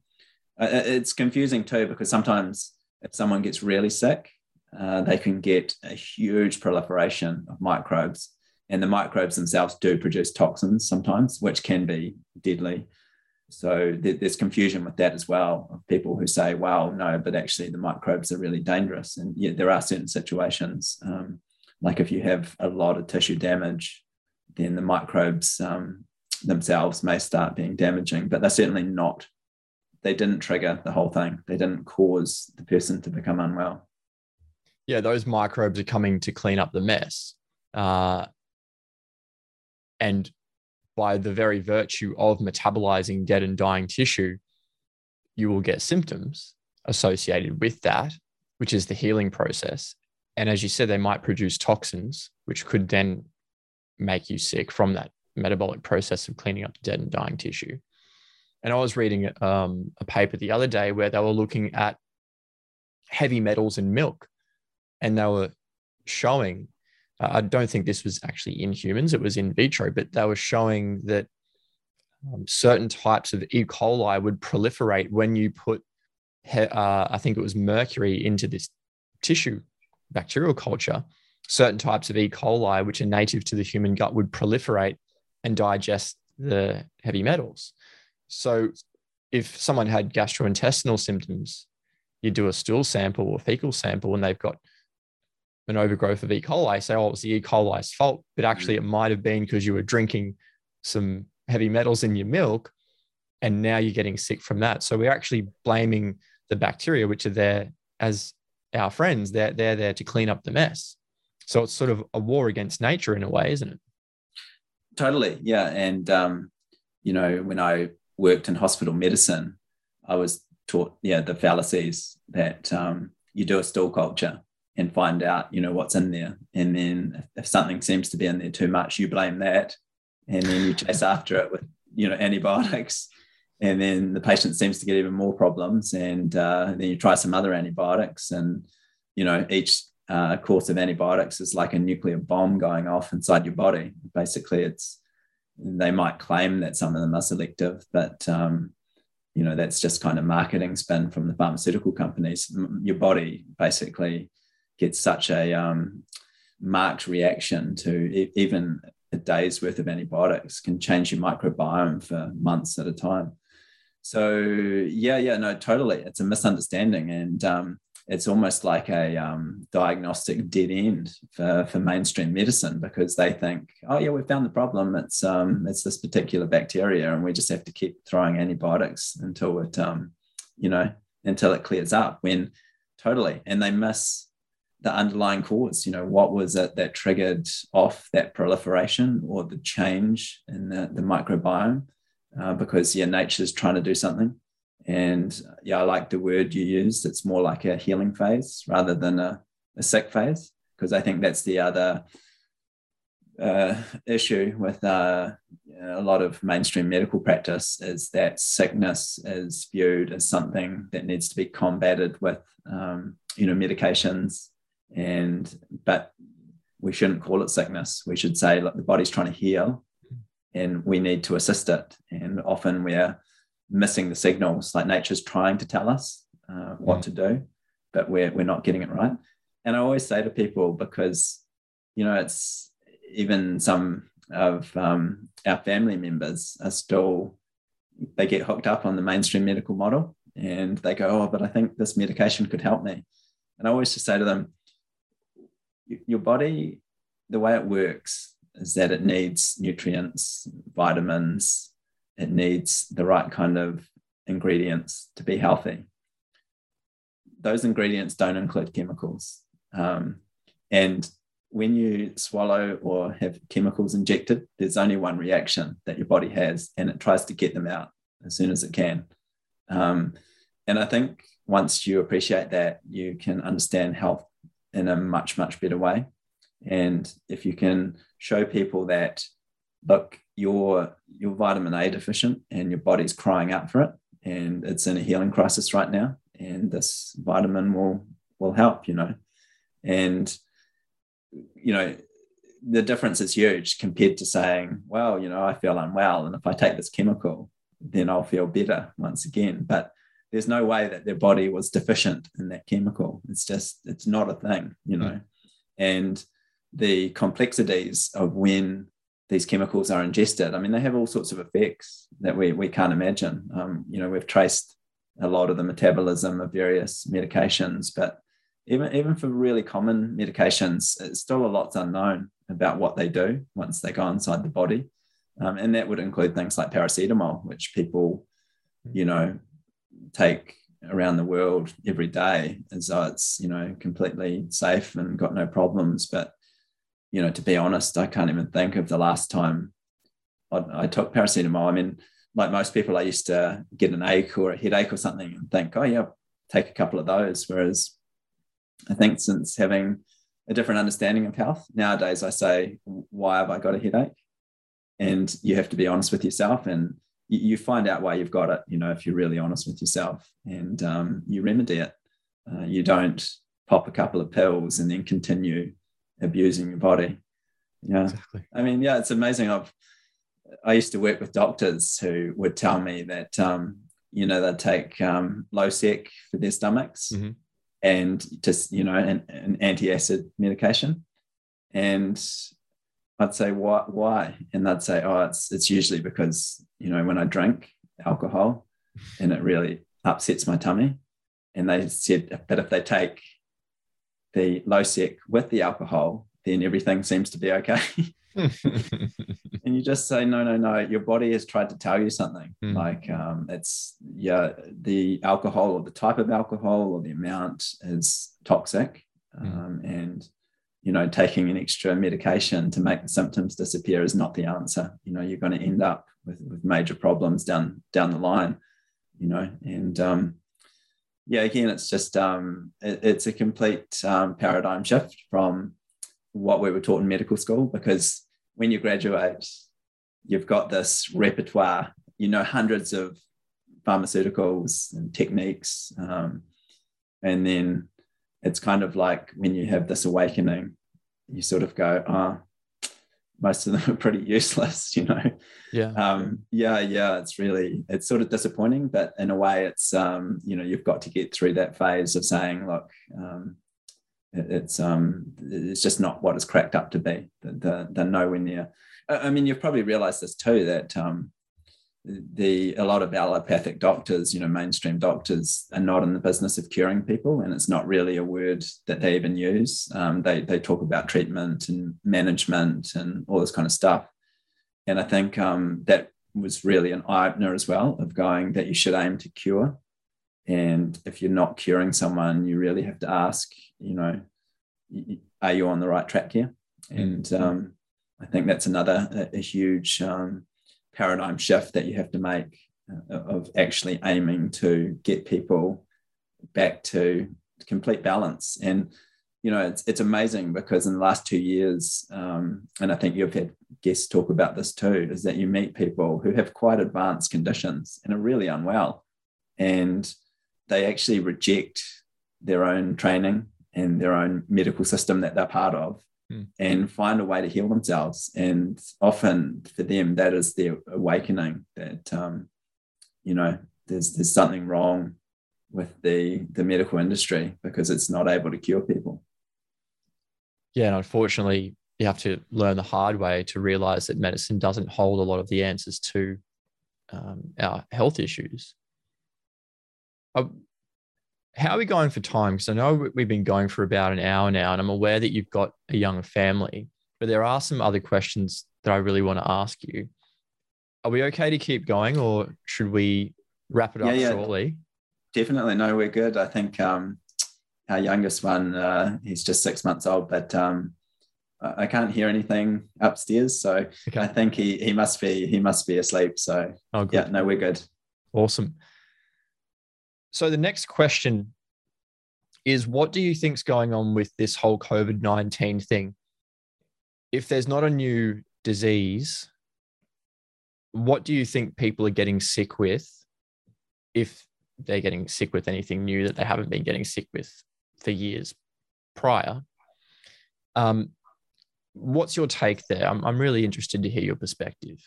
It's confusing too, because sometimes if someone gets really sick, they can get a huge proliferation of microbes, and the microbes themselves do produce toxins sometimes, which can be deadly. So there's confusion with that as well, of people who say, well, no, but actually the microbes are really dangerous. And yeah, there are certain situations, like if you have a lot of tissue damage, then the microbes themselves may start being damaging, but they're certainly not. They didn't trigger the whole thing. They didn't cause the person to become unwell. Yeah, those microbes are coming to clean up the mess. And by the very virtue of metabolizing dead and dying tissue, you will get symptoms associated with that, which is the healing process. And as you said, they might produce toxins, which could then make you sick from that metabolic process of cleaning up the dead and dying tissue. And I was reading a paper the other day where they were looking at heavy metals in milk, and they were showing, I don't think this was actually in humans, it was in vitro, but they were showing that certain types of E. coli would proliferate when you put, I think it was mercury into this tissue bacterial culture. Certain types of E. coli, which are native to the human gut, would proliferate and digest the heavy metals. So if someone had gastrointestinal symptoms, you do a stool sample or fecal sample and they've got an overgrowth of E. coli, say, oh, it was the E. coli's fault, but actually it might have been because you were drinking some heavy metals in your milk and now you're getting sick from that. So we're actually blaming the bacteria, which are there as our friends. They're there to clean up the mess. So it's sort of a war against nature in a way, isn't it? Totally, yeah. And, you know, when I worked in hospital medicine, I was taught, yeah, the fallacies that you do a stool culture and find out, you know, what's in there. And then if something seems to be in there too much, you blame that. And then you chase after it with, you know, antibiotics. And then the patient seems to get even more problems. And then you try some other antibiotics. And, you know, each course of antibiotics is like a nuclear bomb going off inside your body. Basically, it's, they might claim that some of them are selective, but, you know, that's just kind of marketing spin from the pharmaceutical companies. Your body basically gets such a marked reaction to even a day's worth of antibiotics can change your microbiome for months at a time. So yeah, no, totally. It's a misunderstanding, and it's almost like a diagnostic dead end for mainstream medicine, because they think, oh yeah, we've found the problem. It's this particular bacteria, and we just have to keep throwing antibiotics until it, you know, until it clears up. When totally, and they miss the underlying cause. You know, what was it that triggered off that proliferation or the change in the microbiome? Because yeah, nature's trying to do something. And yeah, I like the word you used. It's more like a healing phase rather than a sick phase, because I think that's the other issue with a lot of mainstream medical practice, is that sickness is viewed as something that needs to be combated with, you know, medications. But we shouldn't call it sickness. We should say, look, the body's trying to heal and we need to assist it. And often we're missing the signals. Like, nature's trying to tell us what to do, but we're not getting it right. And I always say to people, because, you know, it's even some of our family members are still, they get hooked up on the mainstream medical model and they go, oh, but I think this medication could help me. And I always just say to them, your body, the way it works is that it needs nutrients, vitamins, it needs the right kind of ingredients to be healthy. Those ingredients don't include chemicals. And when you swallow or have chemicals injected, there's only one reaction that your body has, and it tries to get them out as soon as it can. And I think once you appreciate that, you can understand health in a much, much better way. And if you can show people that, look, you're vitamin A deficient and your body's crying out for it, and it's in a healing crisis right now, and this vitamin will help, you know. And, you know, the difference is huge compared to saying, well, you know, I feel unwell, and if I take this chemical, then I'll feel better once again. But there's no way that their body was deficient in that chemical. It's just, it's not a thing, you know. And the complexities of when these chemicals are ingested, I mean, they have all sorts of effects that we can't imagine. You know, we've traced a lot of the metabolism of various medications, but even for really common medications, it's still a lot's unknown about what they do once they go inside the body. And that would include things like paracetamol, which people, you know, take around the world every day. And so it's, you know, completely safe and got no problems. But, you know, to be honest, I can't even think of the last time I took paracetamol. I mean, like most people, I used to get an ache or a headache or something and think, oh, yeah, take a couple of those. Whereas I think since having a different understanding of health, nowadays I say, why have I got a headache? And you have to be honest with yourself, and you find out why you've got it, you know, if you're really honest with yourself, and you remedy it. You don't pop a couple of pills and then continue abusing your body. Yeah, exactly. I mean, yeah, it's amazing. I used to work with doctors who would tell me that, you know, they'd take Losec for their stomachs, mm-hmm. and just, you know, an anti-acid medication. And I'd say, why? And they'd say, oh, it's usually because, you know, when I drink alcohol and it really upsets my tummy. And they said, but if they take the Losec with the alcohol, then everything seems to be okay. And you just say, no, your body has tried to tell you something. Mm. Like it's, yeah, the alcohol or the type of alcohol or the amount is toxic. And you know, taking an extra medication to make the symptoms disappear is not the answer. You know, you're going to end up with major problems down the line, you know. And yeah, again, it's just it's a complete paradigm shift from what we were taught in medical school, because when you graduate, you've got this repertoire, you know, hundreds of pharmaceuticals and techniques, and then it's kind of like when you have this awakening, you sort of go, oh, most of them are pretty useless, you know? Yeah. Yeah. It's sort of disappointing, but in a way it's, you know, you've got to get through that phase of saying, look, it's just not what it's cracked up to be. They're nowhere near. I mean, you've probably realized this too, that a lot of allopathic doctors, you know, mainstream doctors, are not in the business of curing people, and it's not really a word that they even use. They talk about treatment and management and all this kind of stuff. And I think that was really an eye-opener as well, of going that you should aim to cure. And if you're not curing someone, you really have to ask, you know, are you on the right track here? And I think that's another a huge paradigm shift that you have to make, of actually aiming to get people back to complete balance. And, you know, it's amazing, because in the last 2 years, and I think you've had guests talk about this too, is that you meet people who have quite advanced conditions and are really unwell, and they actually reject their own training and their own medical system that they're part of, and find a way to heal themselves. And often for them, that is their awakening, that, you know, there's something wrong with the medical industry, because it's not able to cure people. Yeah, and unfortunately, you have to learn the hard way to realize that medicine doesn't hold a lot of the answers to our health issues. How are we going for time? Because I know we've been going for about an hour now, and I'm aware that you've got a young family, but there are some other questions that I really want to ask you. Are we okay to keep going, or should we wrap it up shortly? Definitely. No, we're good. I think our youngest one, he's just 6 months old, but I can't hear anything upstairs. So okay. I think he must be asleep. So yeah, no, we're good. Awesome. So the next question is, what do you think's going on with this whole COVID-19 thing? If there's not a new disease, what do you think people are getting sick with, if they're getting sick with anything new that they haven't been getting sick with for years prior? What's your take there? I'm really interested to hear your perspective.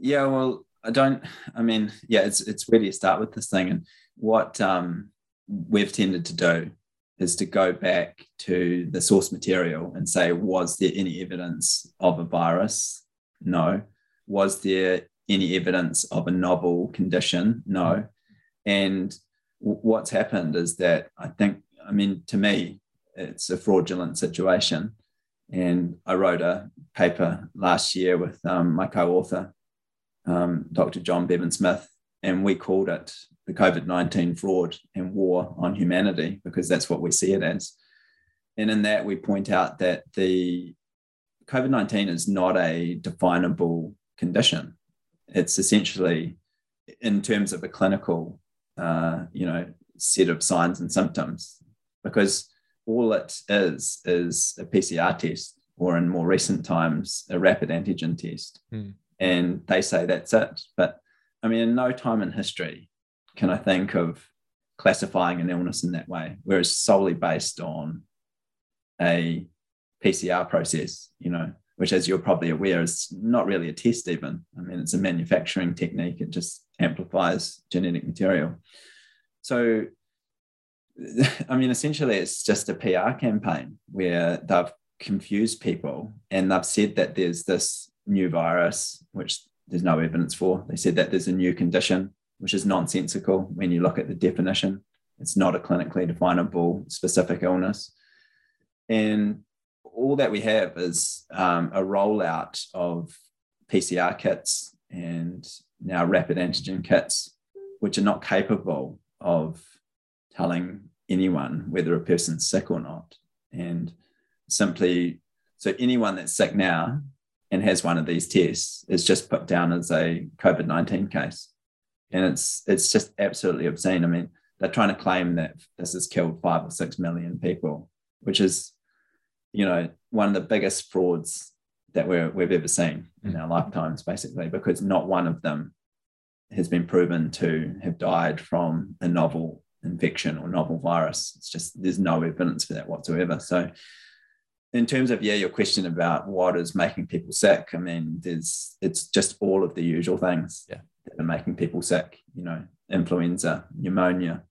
Yeah, well, it's where do you start with this thing? And what we've tended to do is to go back to the source material and say, was there any evidence of a virus? No. Was there any evidence of a novel condition? No. And what's happened is that, I think, I mean, to me, it's a fraudulent situation And I wrote a paper last year with my co-author, Dr. John Bevan-Smith, and we called it the COVID-19 fraud and war on humanity, because that's what we see it as. And in that, we point out that the COVID-19 is not a definable condition. It's essentially, in terms of a clinical, set of signs and symptoms, because all it is a PCR test, or in more recent times, a rapid antigen test. Mm. And they say that's it. But I mean, in no time in history can I think of classifying an illness in that way, where it's solely based on a PCR process, which, as you're probably aware, is not really a test even. I mean, it's a manufacturing technique. It just amplifies genetic material. So, I mean, essentially, it's just a PR campaign where they've confused people, and they've said that there's this new virus, which there's no evidence for. They said that there's a new condition, which is nonsensical when you look at the definition. It's not a clinically definable specific illness. And all that we have is a rollout of PCR kits and now rapid antigen kits, which are not capable of telling anyone whether a person's sick or not. And simply, so anyone that's sick now and has one of these tests is just put down as a COVID-19 case. And it's just absolutely obscene. I mean, they're trying to claim that this has killed 5 or 6 million people, which is, one of the biggest frauds that we've ever seen in our lifetimes, basically, because not one of them has been proven to have died from a novel infection or novel virus. It's just, there's no evidence for that whatsoever. So in terms of, your question about what is making people sick, I mean, it's just all of the usual things that are making people sick, influenza, pneumonia,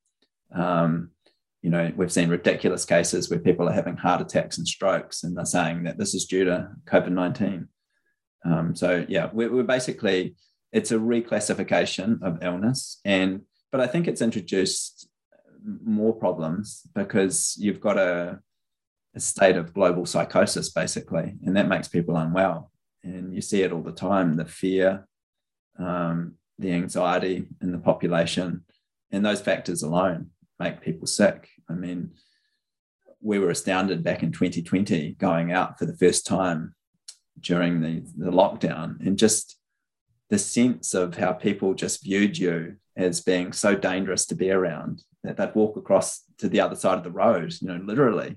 we've seen ridiculous cases where people are having heart attacks and strokes, and they're saying that this is due to COVID-19. We're basically, it's a reclassification of illness. But I think it's introduced more problems, because you've got a state of global psychosis, basically, and that makes people unwell. And you see it all the time, the fear, the anxiety in the population, and those factors alone make people sick. I mean, we were astounded back in 2020 going out for the first time during the lockdown, and just the sense of how people just viewed you as being so dangerous to be around that they'd walk across to the other side of the road, literally,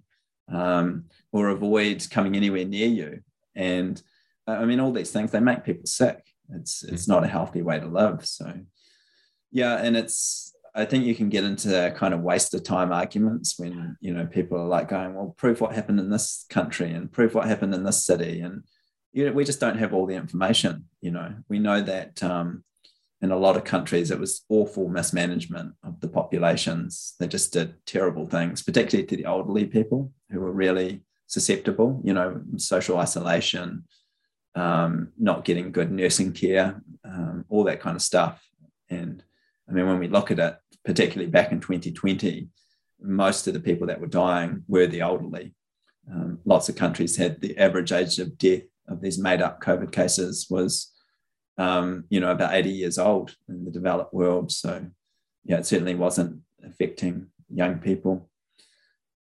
or avoid coming anywhere near you. And I mean, all these things, they make people sick. It's not a healthy way to live. So, and I think you can get into kind of waste of time arguments when, people are like going, well, prove what happened in this country and prove what happened in this city. And, we just don't have all the information, We know that in a lot of countries, it was awful mismanagement of the populations. They just did terrible things, particularly to the elderly people who were really susceptible, social isolation, not getting good nursing care, all that kind of stuff. And I mean, when we look at it, particularly back in 2020, most of the people that were dying were the elderly. Lots of countries had the average age of death of these made-up COVID cases was, about 80 years old in the developed world. So, it certainly wasn't affecting young people.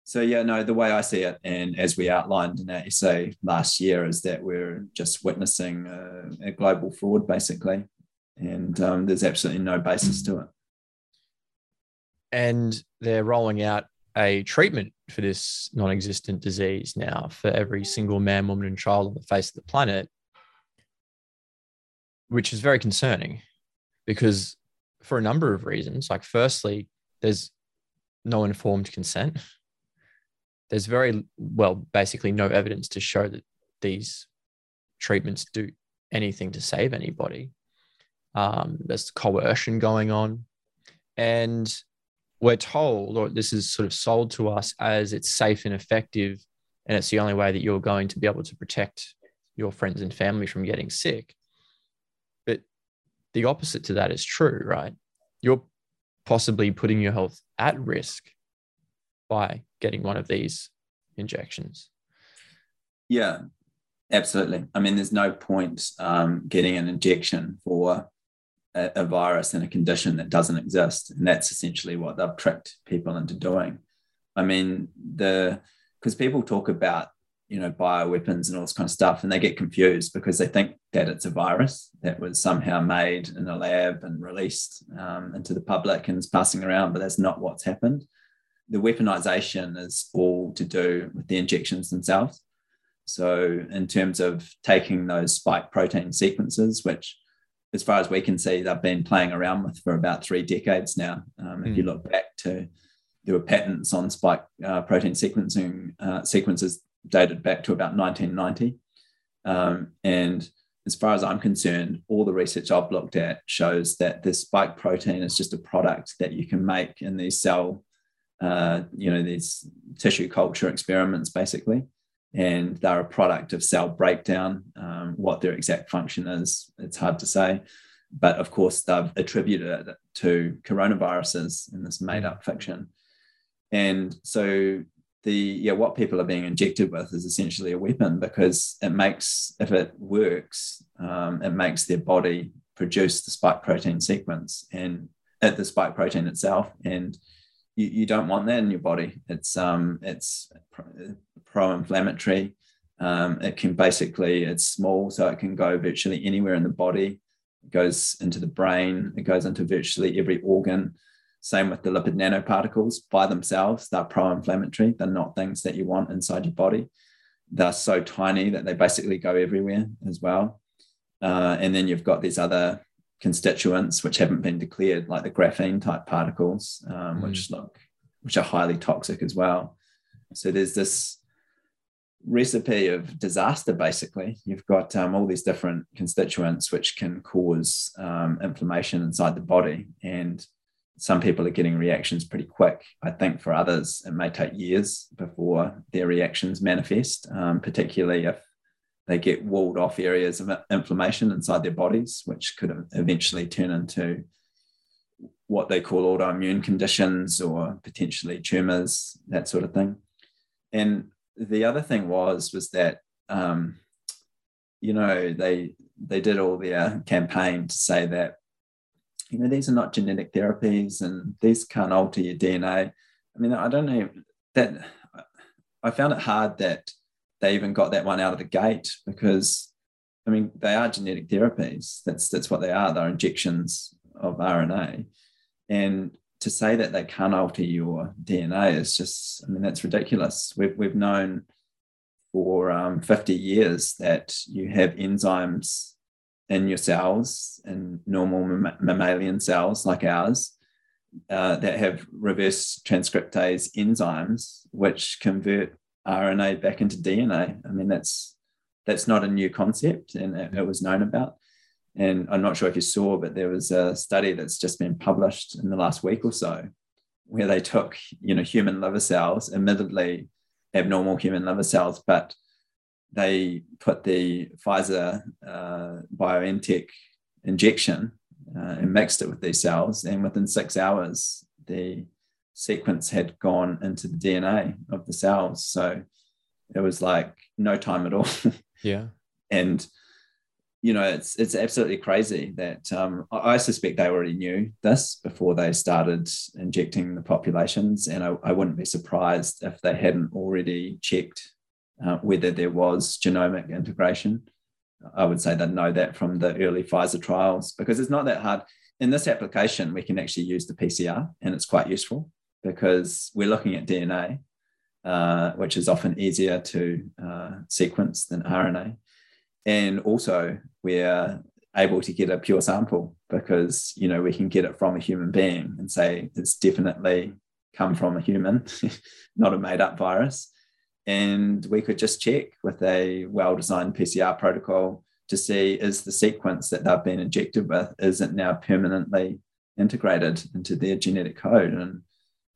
So, the way I see it, and as we outlined in our essay last year, is that we're just witnessing a global fraud, basically. And there's absolutely no basis to it. And they're rolling out a treatment for this non-existent disease now for every single man, woman, and child on the face of the planet, which is very concerning, because for a number of reasons, like firstly, there's no informed consent. There's basically no evidence to show that these treatments do anything to save anybody. There's coercion going on, and we're told, or this is sort of sold to us as, it's safe and effective, and it's the only way that you're going to be able to protect your friends and family from getting sick. But the opposite to that is true, right? You're possibly putting your health at risk by getting one of these injections. Yeah, absolutely. I mean, there's no point getting an injection for a virus in a condition that doesn't exist. And that's essentially what they've tricked people into doing. I mean, because people talk about, you know, bioweapons and all this kind of stuff, and they get confused because they think that it's a virus that was somehow made in a lab and released into the public and is passing around, but that's not what's happened. The weaponization is all to do with the injections themselves. So in terms of taking those spike protein sequences, which as far as we can see, they've been playing around with for about 3 decades now. If you look back to, there were patents on spike protein sequencing sequences dated back to about 1990. And as far as I'm concerned, all the research I've looked at shows that this spike protein is just a product that you can make in these cell, these tissue culture experiments, basically. And they're a product of cell breakdown. What their exact function is, it's hard to say. But of course, they've attributed it to coronaviruses in this made-up fiction. And so what people are being injected with is essentially a weapon, because it makes, if it works, it makes their body produce the spike protein sequence and at the spike protein itself. And you don't want that in your body. It's pro-inflammatory. It can basically, it's small, so it can go virtually anywhere in the body. It goes into the brain. It goes into virtually every organ. Same with the lipid nanoparticles by themselves. They're pro-inflammatory. They're not things that you want inside your body. They're so tiny that they basically go everywhere as well. And then you've got these other constituents which haven't been declared, like the graphene type particles, which are highly toxic as well. So there's this recipe of disaster, basically. You've got all these different constituents which can cause inflammation inside the body, and some people are getting reactions pretty quick. I think for others it may take years before their reactions manifest, particularly if they get walled off areas of inflammation inside their bodies, which could eventually turn into what they call autoimmune conditions or potentially tumours, that sort of thing. And the other thing was that, they did all their campaign to say that, you know, these are not genetic therapies and these can't alter your DNA. I mean, I don't know that I found it hard that they even got that one out of the gate, because, I mean, they are genetic therapies. That's what they are. They're injections of RNA. And to say that they can't alter your DNA is just, I mean, that's ridiculous. We've known for 50 years that you have enzymes in your cells, in normal mammalian cells like ours, that have reverse transcriptase enzymes, which convert RNA back into DNA. I mean, that's not a new concept, and it was known about. And I'm not sure if you saw, but there was a study that's just been published in the last week or so, where they took, human liver cells, admittedly abnormal human liver cells, but they put the Pfizer BioNTech injection and mixed it with these cells. And within 6 hours, the sequence had gone into the DNA of the cells. So it was like no time at all. Yeah. And, it's absolutely crazy that I suspect they already knew this before they started injecting the populations. And I wouldn't be surprised if they hadn't already checked whether there was genomic integration. I would say they'd know that from the early Pfizer trials, because it's not that hard. In this application, we can actually use the PCR, and it's quite useful, because we're looking at DNA, which is often easier to sequence than RNA. And also we're able to get a pure sample, because, we can get it from a human being and say it's definitely come from a human, not a made-up virus. And we could just check with a well-designed PCR protocol to see, is the sequence that they've been injected with, is it now permanently integrated into their genetic code? And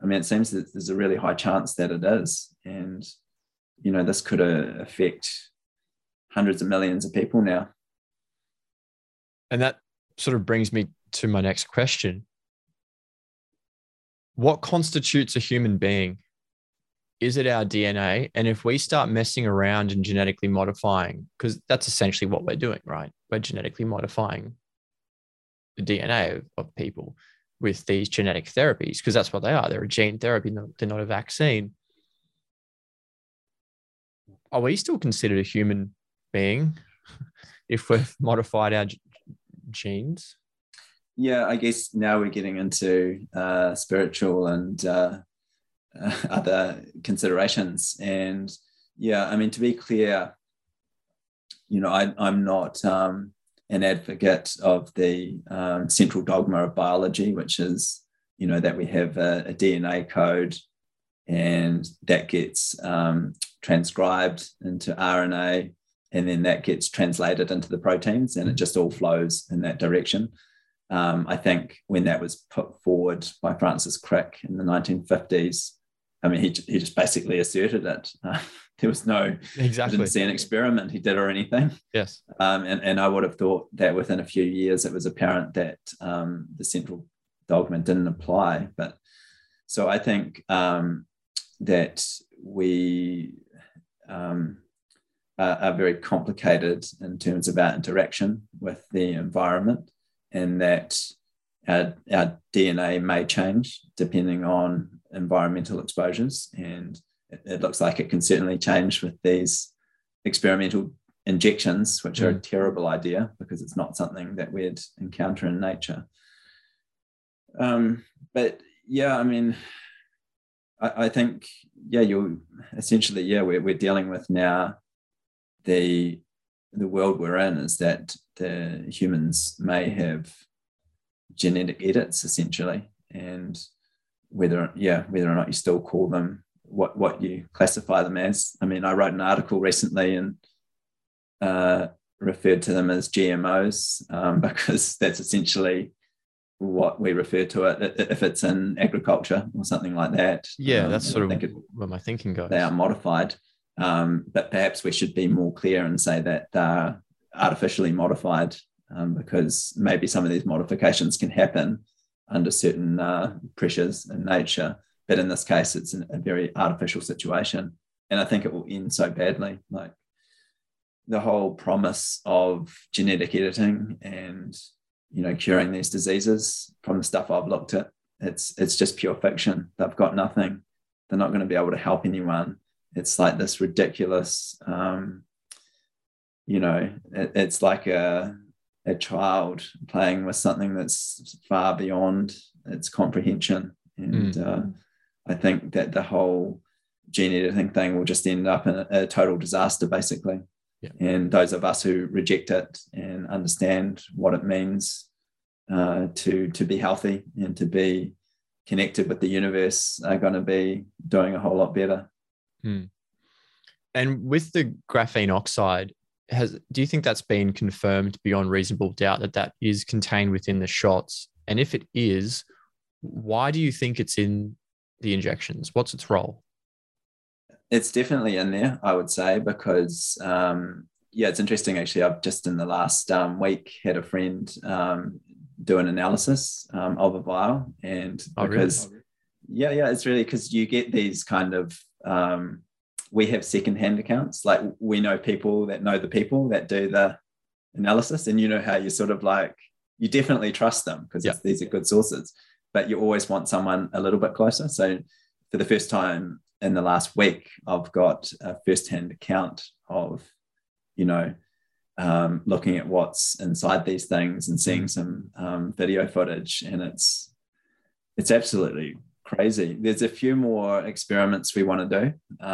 I mean, it seems that there's a really high chance that it is. And, this could affect hundreds of millions of people now. And that sort of brings me to my next question. What constitutes a human being Is it our DNA? And if we start messing around and genetically modifying, because that's essentially what we're doing, right? We're genetically modifying the DNA of people with these genetic therapies, because that's what they are. They're a gene therapy. They're not a vaccine. Are we still considered a human being if we've modified our genes? Yeah, I guess now we're getting into spiritual and other considerations. And yeah, I mean, to be clear, you know, I'm not an advocate of the central dogma of biology, which is, you know, that we have a DNA code and that gets transcribed into RNA and then that gets translated into the proteins and it just all flows in that direction. I think when that was put forward by Francis Crick in the 1950s, I mean, he just basically asserted it. There was no, exactly. I didn't see an experiment he did or anything. Yes. And I would have thought that within a few years, it was apparent that the central dogma didn't apply. But so I think that we are very complicated in terms of our interaction with the environment, and that our DNA may change depending on environmental exposures. And it looks like it can certainly change with these experimental injections, which are a terrible idea because it's not something that we'd encounter in nature. But yeah, I mean, I think, yeah, we're dealing with now the world we're in is that the humans may have genetic edits essentially, and whether or not you still call them what you classify them as. I mean, I wrote an article recently and referred to them as GMOs because that's essentially what we refer to it if it's in agriculture or something like that. Yeah, that's sort of where my thinking goes. They are modified. But perhaps we should be more clear and say that they're artificially modified because maybe some of these modifications can happen under certain pressures in nature. But in this case, it's a very artificial situation. And I think it will end so badly. Like the whole promise of genetic editing and, you know, curing these diseases, from the stuff I've looked at, it's just pure fiction. They've got nothing. They're not going to be able to help anyone. It's like this ridiculous, you know, it's like a child playing with something that's far beyond its comprehension. And I think that the whole gene editing thing will just end up in a total disaster, basically. Yeah. And those of us who reject it and understand what it means to be healthy and to be connected with the universe are going to be doing a whole lot better. Hmm. And with the graphene oxide, do you think that's been confirmed beyond reasonable doubt that is contained within the shots? And if it is, why do you think it's in the injections? What's its role? It's definitely in there, I would say, because, yeah, it's interesting, actually. I've just in the last week had a friend do an analysis of a vial. And because, yeah, it's really because you get these kind of, we have secondhand accounts. Like we know people that know the people that do the analysis, and you know how you sort of like, you definitely trust them because these are good sources, but you always want someone a little bit closer. So for the first time in the last week, I've got a firsthand account of, you know, looking at what's inside these things and seeing some video footage, and it's absolutely crazy. There's a few more experiments we want to do,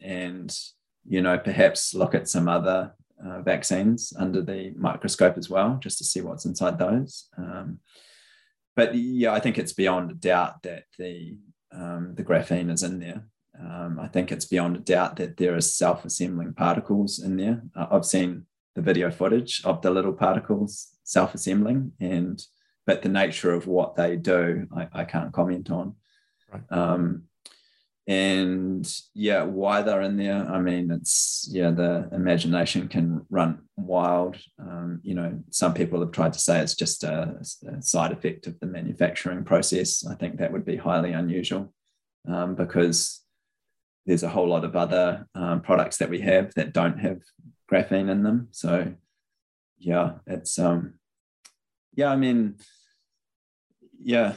and, you know, perhaps look at some other vaccines under the microscope as well, just to see what's inside those. But yeah, I think it's beyond a doubt that the graphene is in there. I think it's beyond a doubt that there are self-assembling particles in there. I've seen the video footage of the little particles self-assembling, but the nature of what they do, I can't comment on. Right. And yeah, why they're in there, I mean, it's, yeah, the imagination can run wild. You know, some people have tried to say it's just a side effect of the manufacturing process. I think that would be highly unusual because there's a whole lot of other products that we have that don't have graphene in them. So yeah, it's yeah, I mean, yeah,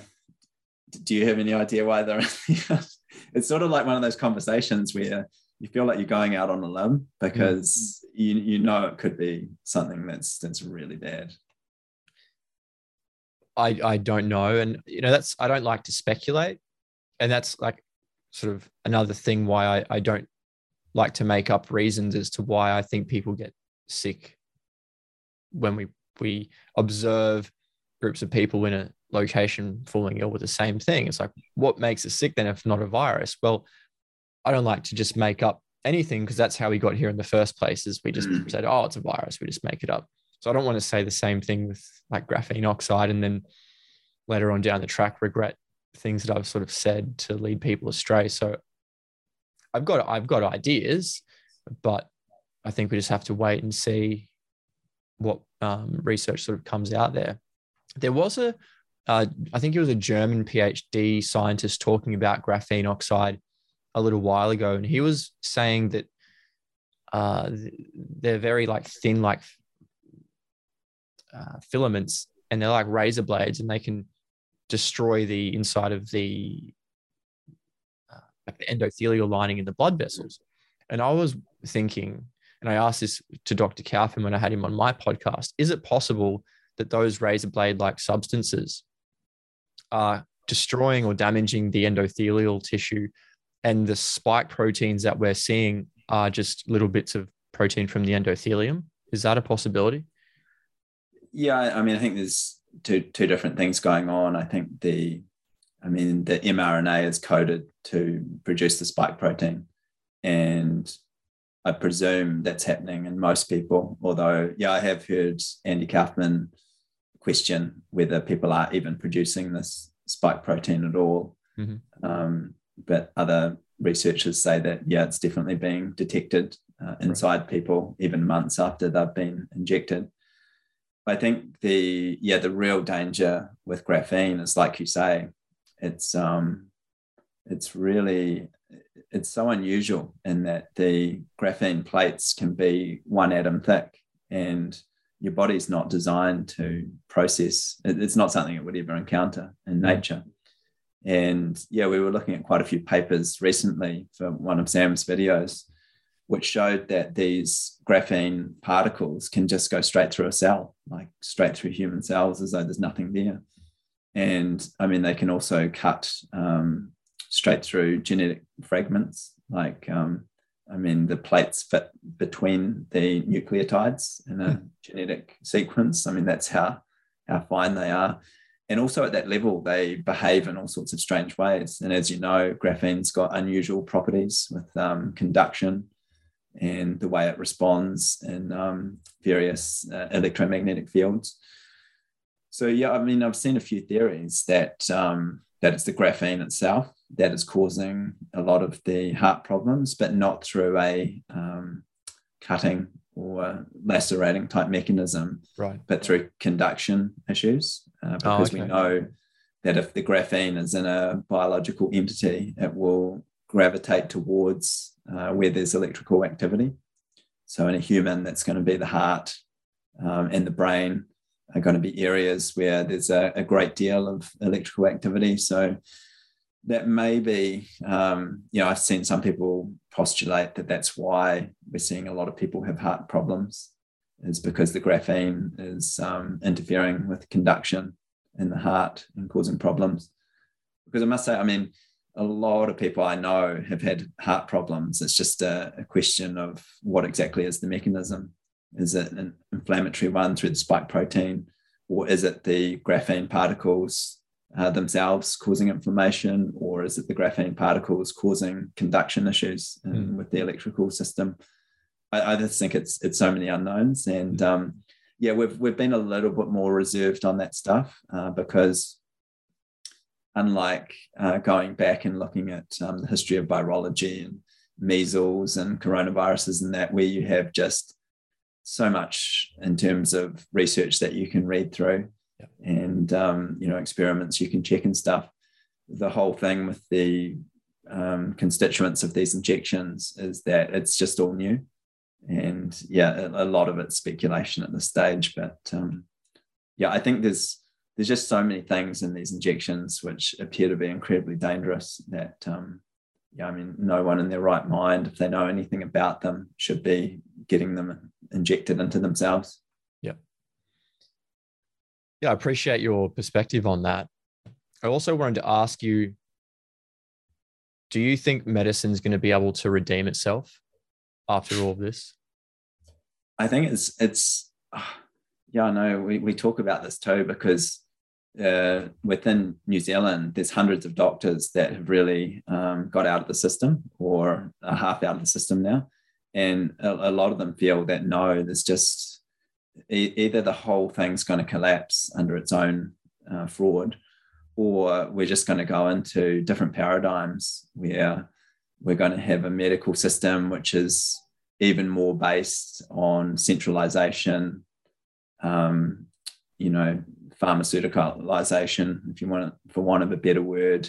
do you have any idea why they're it's sort of like one of those conversations where you feel like you're going out on a limb because you know it could be something that's really bad. I don't know, and you know, that's, I don't like to speculate, and that's like sort of another thing why I don't like to make up reasons as to why I think people get sick when we observe groups of people in a location falling ill with the same thing. It's like, what makes us sick then if not a virus? Well, I don't like to just make up anything because that's how we got here in the first place, is we just said, oh, it's a virus, we just make it up. So I don't want to say the same thing with like graphene oxide and then later on down the track regret things that I've sort of said to lead people astray. So I've got ideas, but I think we just have to wait and see what research sort of comes out there. There was I think it was a German PhD scientist talking about graphene oxide a little while ago, and he was saying that they're very like thin, like filaments, and they're like razor blades, and they can destroy the inside of the endothelial lining in the blood vessels. And I was thinking, and I asked this to Dr. Kaufman when I had him on my podcast, is it possible that those razor blade-like substances are destroying or damaging the endothelial tissue, and the spike proteins that we're seeing are just little bits of protein from the endothelium? Is that a possibility? Yeah, I mean, I think there's two different things going on. I think the mRNA is coded to produce the spike protein, and I presume that's happening in most people. Although, yeah, I have heard Andy Kaufman question whether people are even producing this spike protein at all. Mm-hmm. But other researchers say that, yeah, it's definitely being detected inside people, even months after they've been injected. I think the real danger with graphene is, like you say, it's so unusual in that the graphene plates can be one atom thick, and your body's not designed to process. It's not something it would ever encounter in nature. And yeah, we were looking at quite a few papers recently for one of Sam's videos, which showed that these graphene particles can just go straight through a cell, like straight through human cells, as though there's nothing there. And I mean, they can also cut straight through genetic fragments. Like, I mean, the plates fit between the nucleotides in a genetic sequence. I mean, that's how fine they are. And also at that level, they behave in all sorts of strange ways. And as you know, graphene's got unusual properties with conduction, and the way it responds in various electromagnetic fields. So yeah, I mean, I've seen a few theories that it's the graphene itself that is causing a lot of the heart problems, but not through a cutting or lacerating type mechanism, right, but through conduction issues, because we know that if the graphene is in a biological entity, it will gravitate towards where there's electrical activity. So in a human, that's going to be the heart and the brain are going to be areas where there's a great deal of electrical activity. So that may be, I've seen some people postulate that that's why we're seeing a lot of people have heart problems, is because the graphene is interfering with conduction in the heart and causing problems. Because I must say, I mean, a lot of people I know have had heart problems. It's just a question of what exactly is the mechanism. Is it an inflammatory one through the spike protein, or is it the graphene particles themselves causing inflammation, or is it the graphene particles causing conduction issues with the electrical system? I just think it's so many unknowns, and we've been a little bit more reserved on that stuff because, unlike going back and looking at the history of virology and measles and coronaviruses and that, where you have just so much in terms of research that you can read through and, experiments you can check and stuff. The whole thing with the constituents of these injections is that it's just all new. And yeah, a lot of it's speculation at this stage, but yeah, I think there's just so many things in these injections which appear to be incredibly dangerous that yeah, I mean, no one in their right mind, if they know anything about them, should be getting them injected into themselves. Yeah. Yeah, I appreciate your perspective on that. I also wanted to ask you, do you think medicine is going to be able to redeem itself after all of this? I think it's yeah, I know we talk about this too, because within New Zealand, there's hundreds of doctors that have really got out of the system or are half out of the system now. And a lot of them feel that, no, there's just either the whole thing's going to collapse under its own fraud, or we're just going to go into different paradigms where we're going to have a medical system which is even more based on centralization, you know, pharmaceuticalization, if you want it, for want of a better word,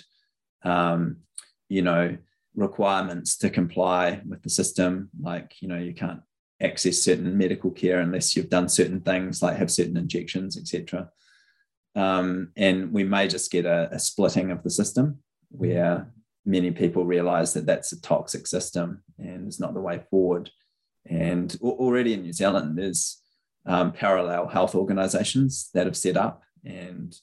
you know, requirements to comply with the system. Like, you know, you can't access certain medical care unless you've done certain things, like have certain injections, etc. And we may just get a splitting of the system where many people realize that that's a toxic system and it's not the way forward. And already in New Zealand, there's parallel health organizations that have set up and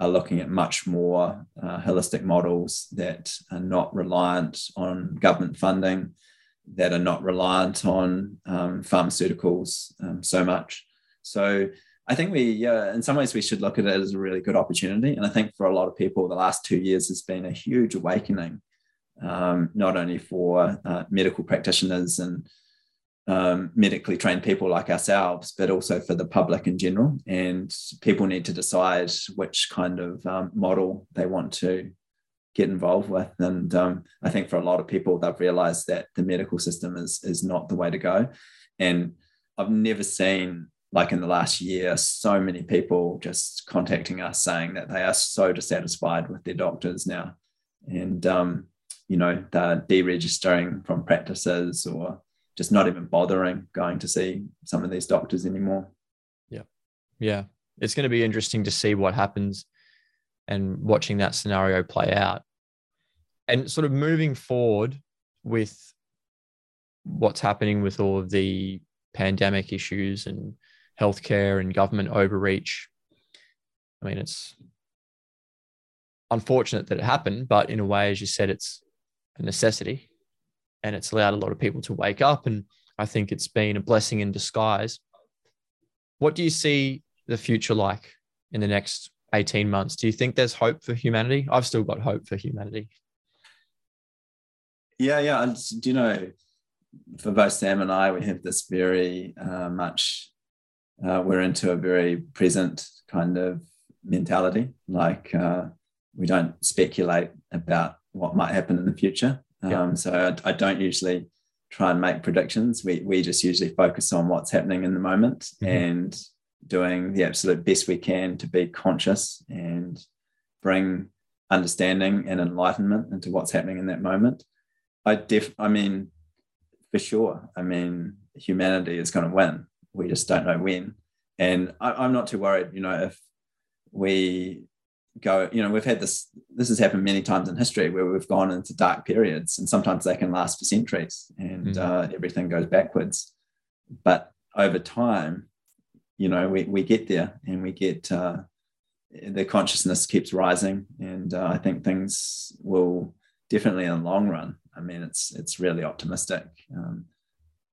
are looking at much more holistic models that are not reliant on government funding, that are not reliant on pharmaceuticals so much. So I think we, in some ways, we should look at it as a really good opportunity. And I think for a lot of people, the last 2 years has been a huge awakening, not only for medical practitioners and medically trained people like ourselves, but also for the public in general. And people need to decide which kind of model they want to get involved with. And I think for a lot of people, they've realized that the medical system is not the way to go. And I've never seen, like in the last year, so many people just contacting us saying that they are so dissatisfied with their doctors now. And, you know, they're deregistering from practices or just not even bothering going to see some of these doctors anymore. Yeah. Yeah. It's going to be interesting to see what happens and watching that scenario play out. And sort of moving forward with what's happening with all of the pandemic issues and healthcare and government overreach. I mean, it's unfortunate that it happened, but in a way, as you said, it's a necessity. And it's allowed a lot of people to wake up. And I think it's been a blessing in disguise. What do you see the future like in the next 18 months? Do you think there's hope for humanity? I've still got hope for humanity. Yeah, yeah. And, you know, for both Sam and I, we have this very we're into a very present kind of mentality. Like we don't speculate about what might happen in the future. Yeah. So I don't usually try and make predictions. We just usually focus on what's happening in the moment and doing the absolute best we can to be conscious and bring understanding and enlightenment into what's happening in that moment. I mean, for sure, I mean, humanity is going to win. We just don't know when. And I'm not too worried, you know, if we go, you know, we've had this has happened many times in history where we've gone into dark periods, and sometimes they can last for centuries and everything goes backwards. But over time, you know, we get there and we get the consciousness keeps rising, and I think things will definitely, in the long run, I mean, it's really optimistic.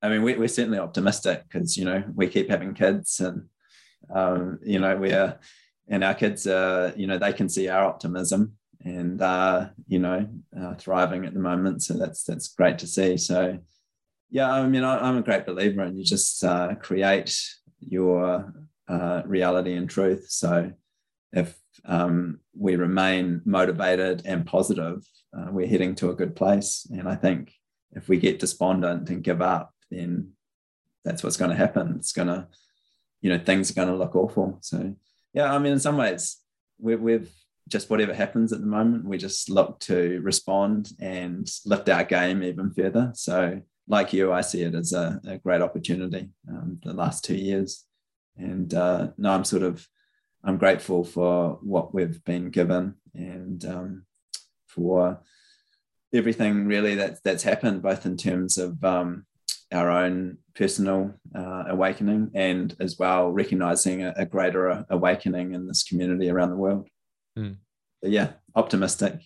I mean, we're certainly optimistic because, you know, we keep having kids, and you know, and our kids, you know, they can see our optimism and, you know, thriving at the moment. So that's great to see. So, yeah, I mean, I'm a great believer, and you just create your reality and truth. So if we remain motivated and positive, we're heading to a good place. And I think if we get despondent and give up, then that's what's going to happen. It's going to, you know, things are going to look awful. So, yeah, I mean, in some ways, we've just whatever happens at the moment, we just look to respond and lift our game even further. So like you, I see it as a great opportunity the last 2 years. And no, I'm grateful for what we've been given and for everything really that's happened, both in terms of our own personal awakening and as well recognizing a greater awakening in this community around the world. Mm. But yeah, optimistic.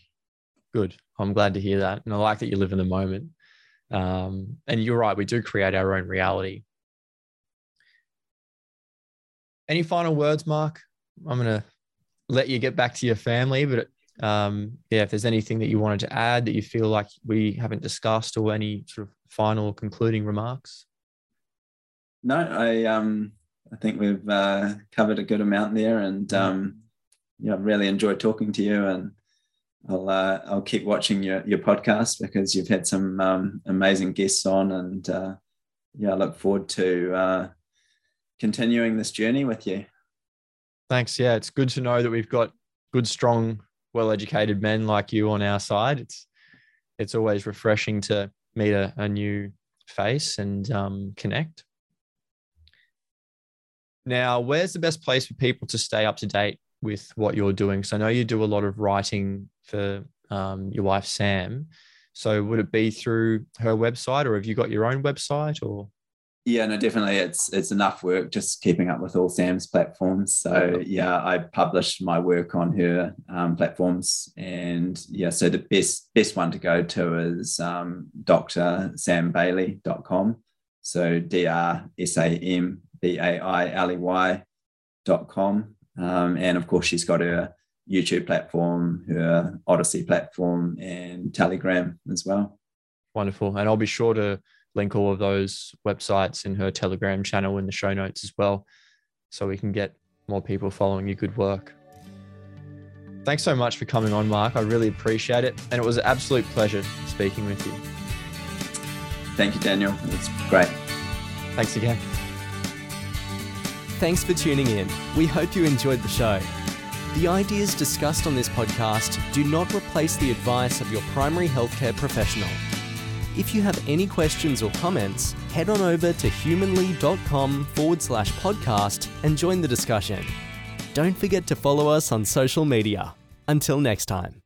Good. I'm glad to hear that. And I like that you live in the moment. And you're right, we do create our own reality. Any final words, Mark? I'm going to let you get back to your family, but yeah, if there's anything that you wanted to add that you feel like we haven't discussed, or any sort of final concluding remarks? No, I think we've covered a good amount there, and yeah, I've really enjoyed talking to you, and I'll keep watching your podcast because you've had some amazing guests on, and yeah, I look forward to continuing this journey with you. Thanks. Yeah, it's good to know that we've got good, strong, well-educated men like you on our side. It's always refreshing to meet a new face and connect. Now, where's the best place for people to stay up to date with what you're doing? So I know you do a lot of writing for your wife, Sam. So would it be through her website, or have you got your own website? Or yeah, no, definitely. It's enough work just keeping up with all Sam's platforms. So yeah, I publish my work on her platforms, and yeah, so the best one to go to is drsambailey.com. So drsambailey.com. And of course, she's got her YouTube platform, her Odyssey platform, and Telegram as well. Wonderful. And I'll be sure to link all of those websites in her Telegram channel in the show notes as well, so we can get more people following your good work. Thanks so much for coming on, Mark. I really appreciate it. And it was an absolute pleasure speaking with you. Thank you, Daniel. It's great. Thanks again. Thanks for tuning in. We hope you enjoyed the show. The ideas discussed on this podcast do not replace the advice of your primary healthcare professional. If you have any questions or comments, head on over to humanly.com/podcast and join the discussion. Don't forget to follow us on social media. Until next time.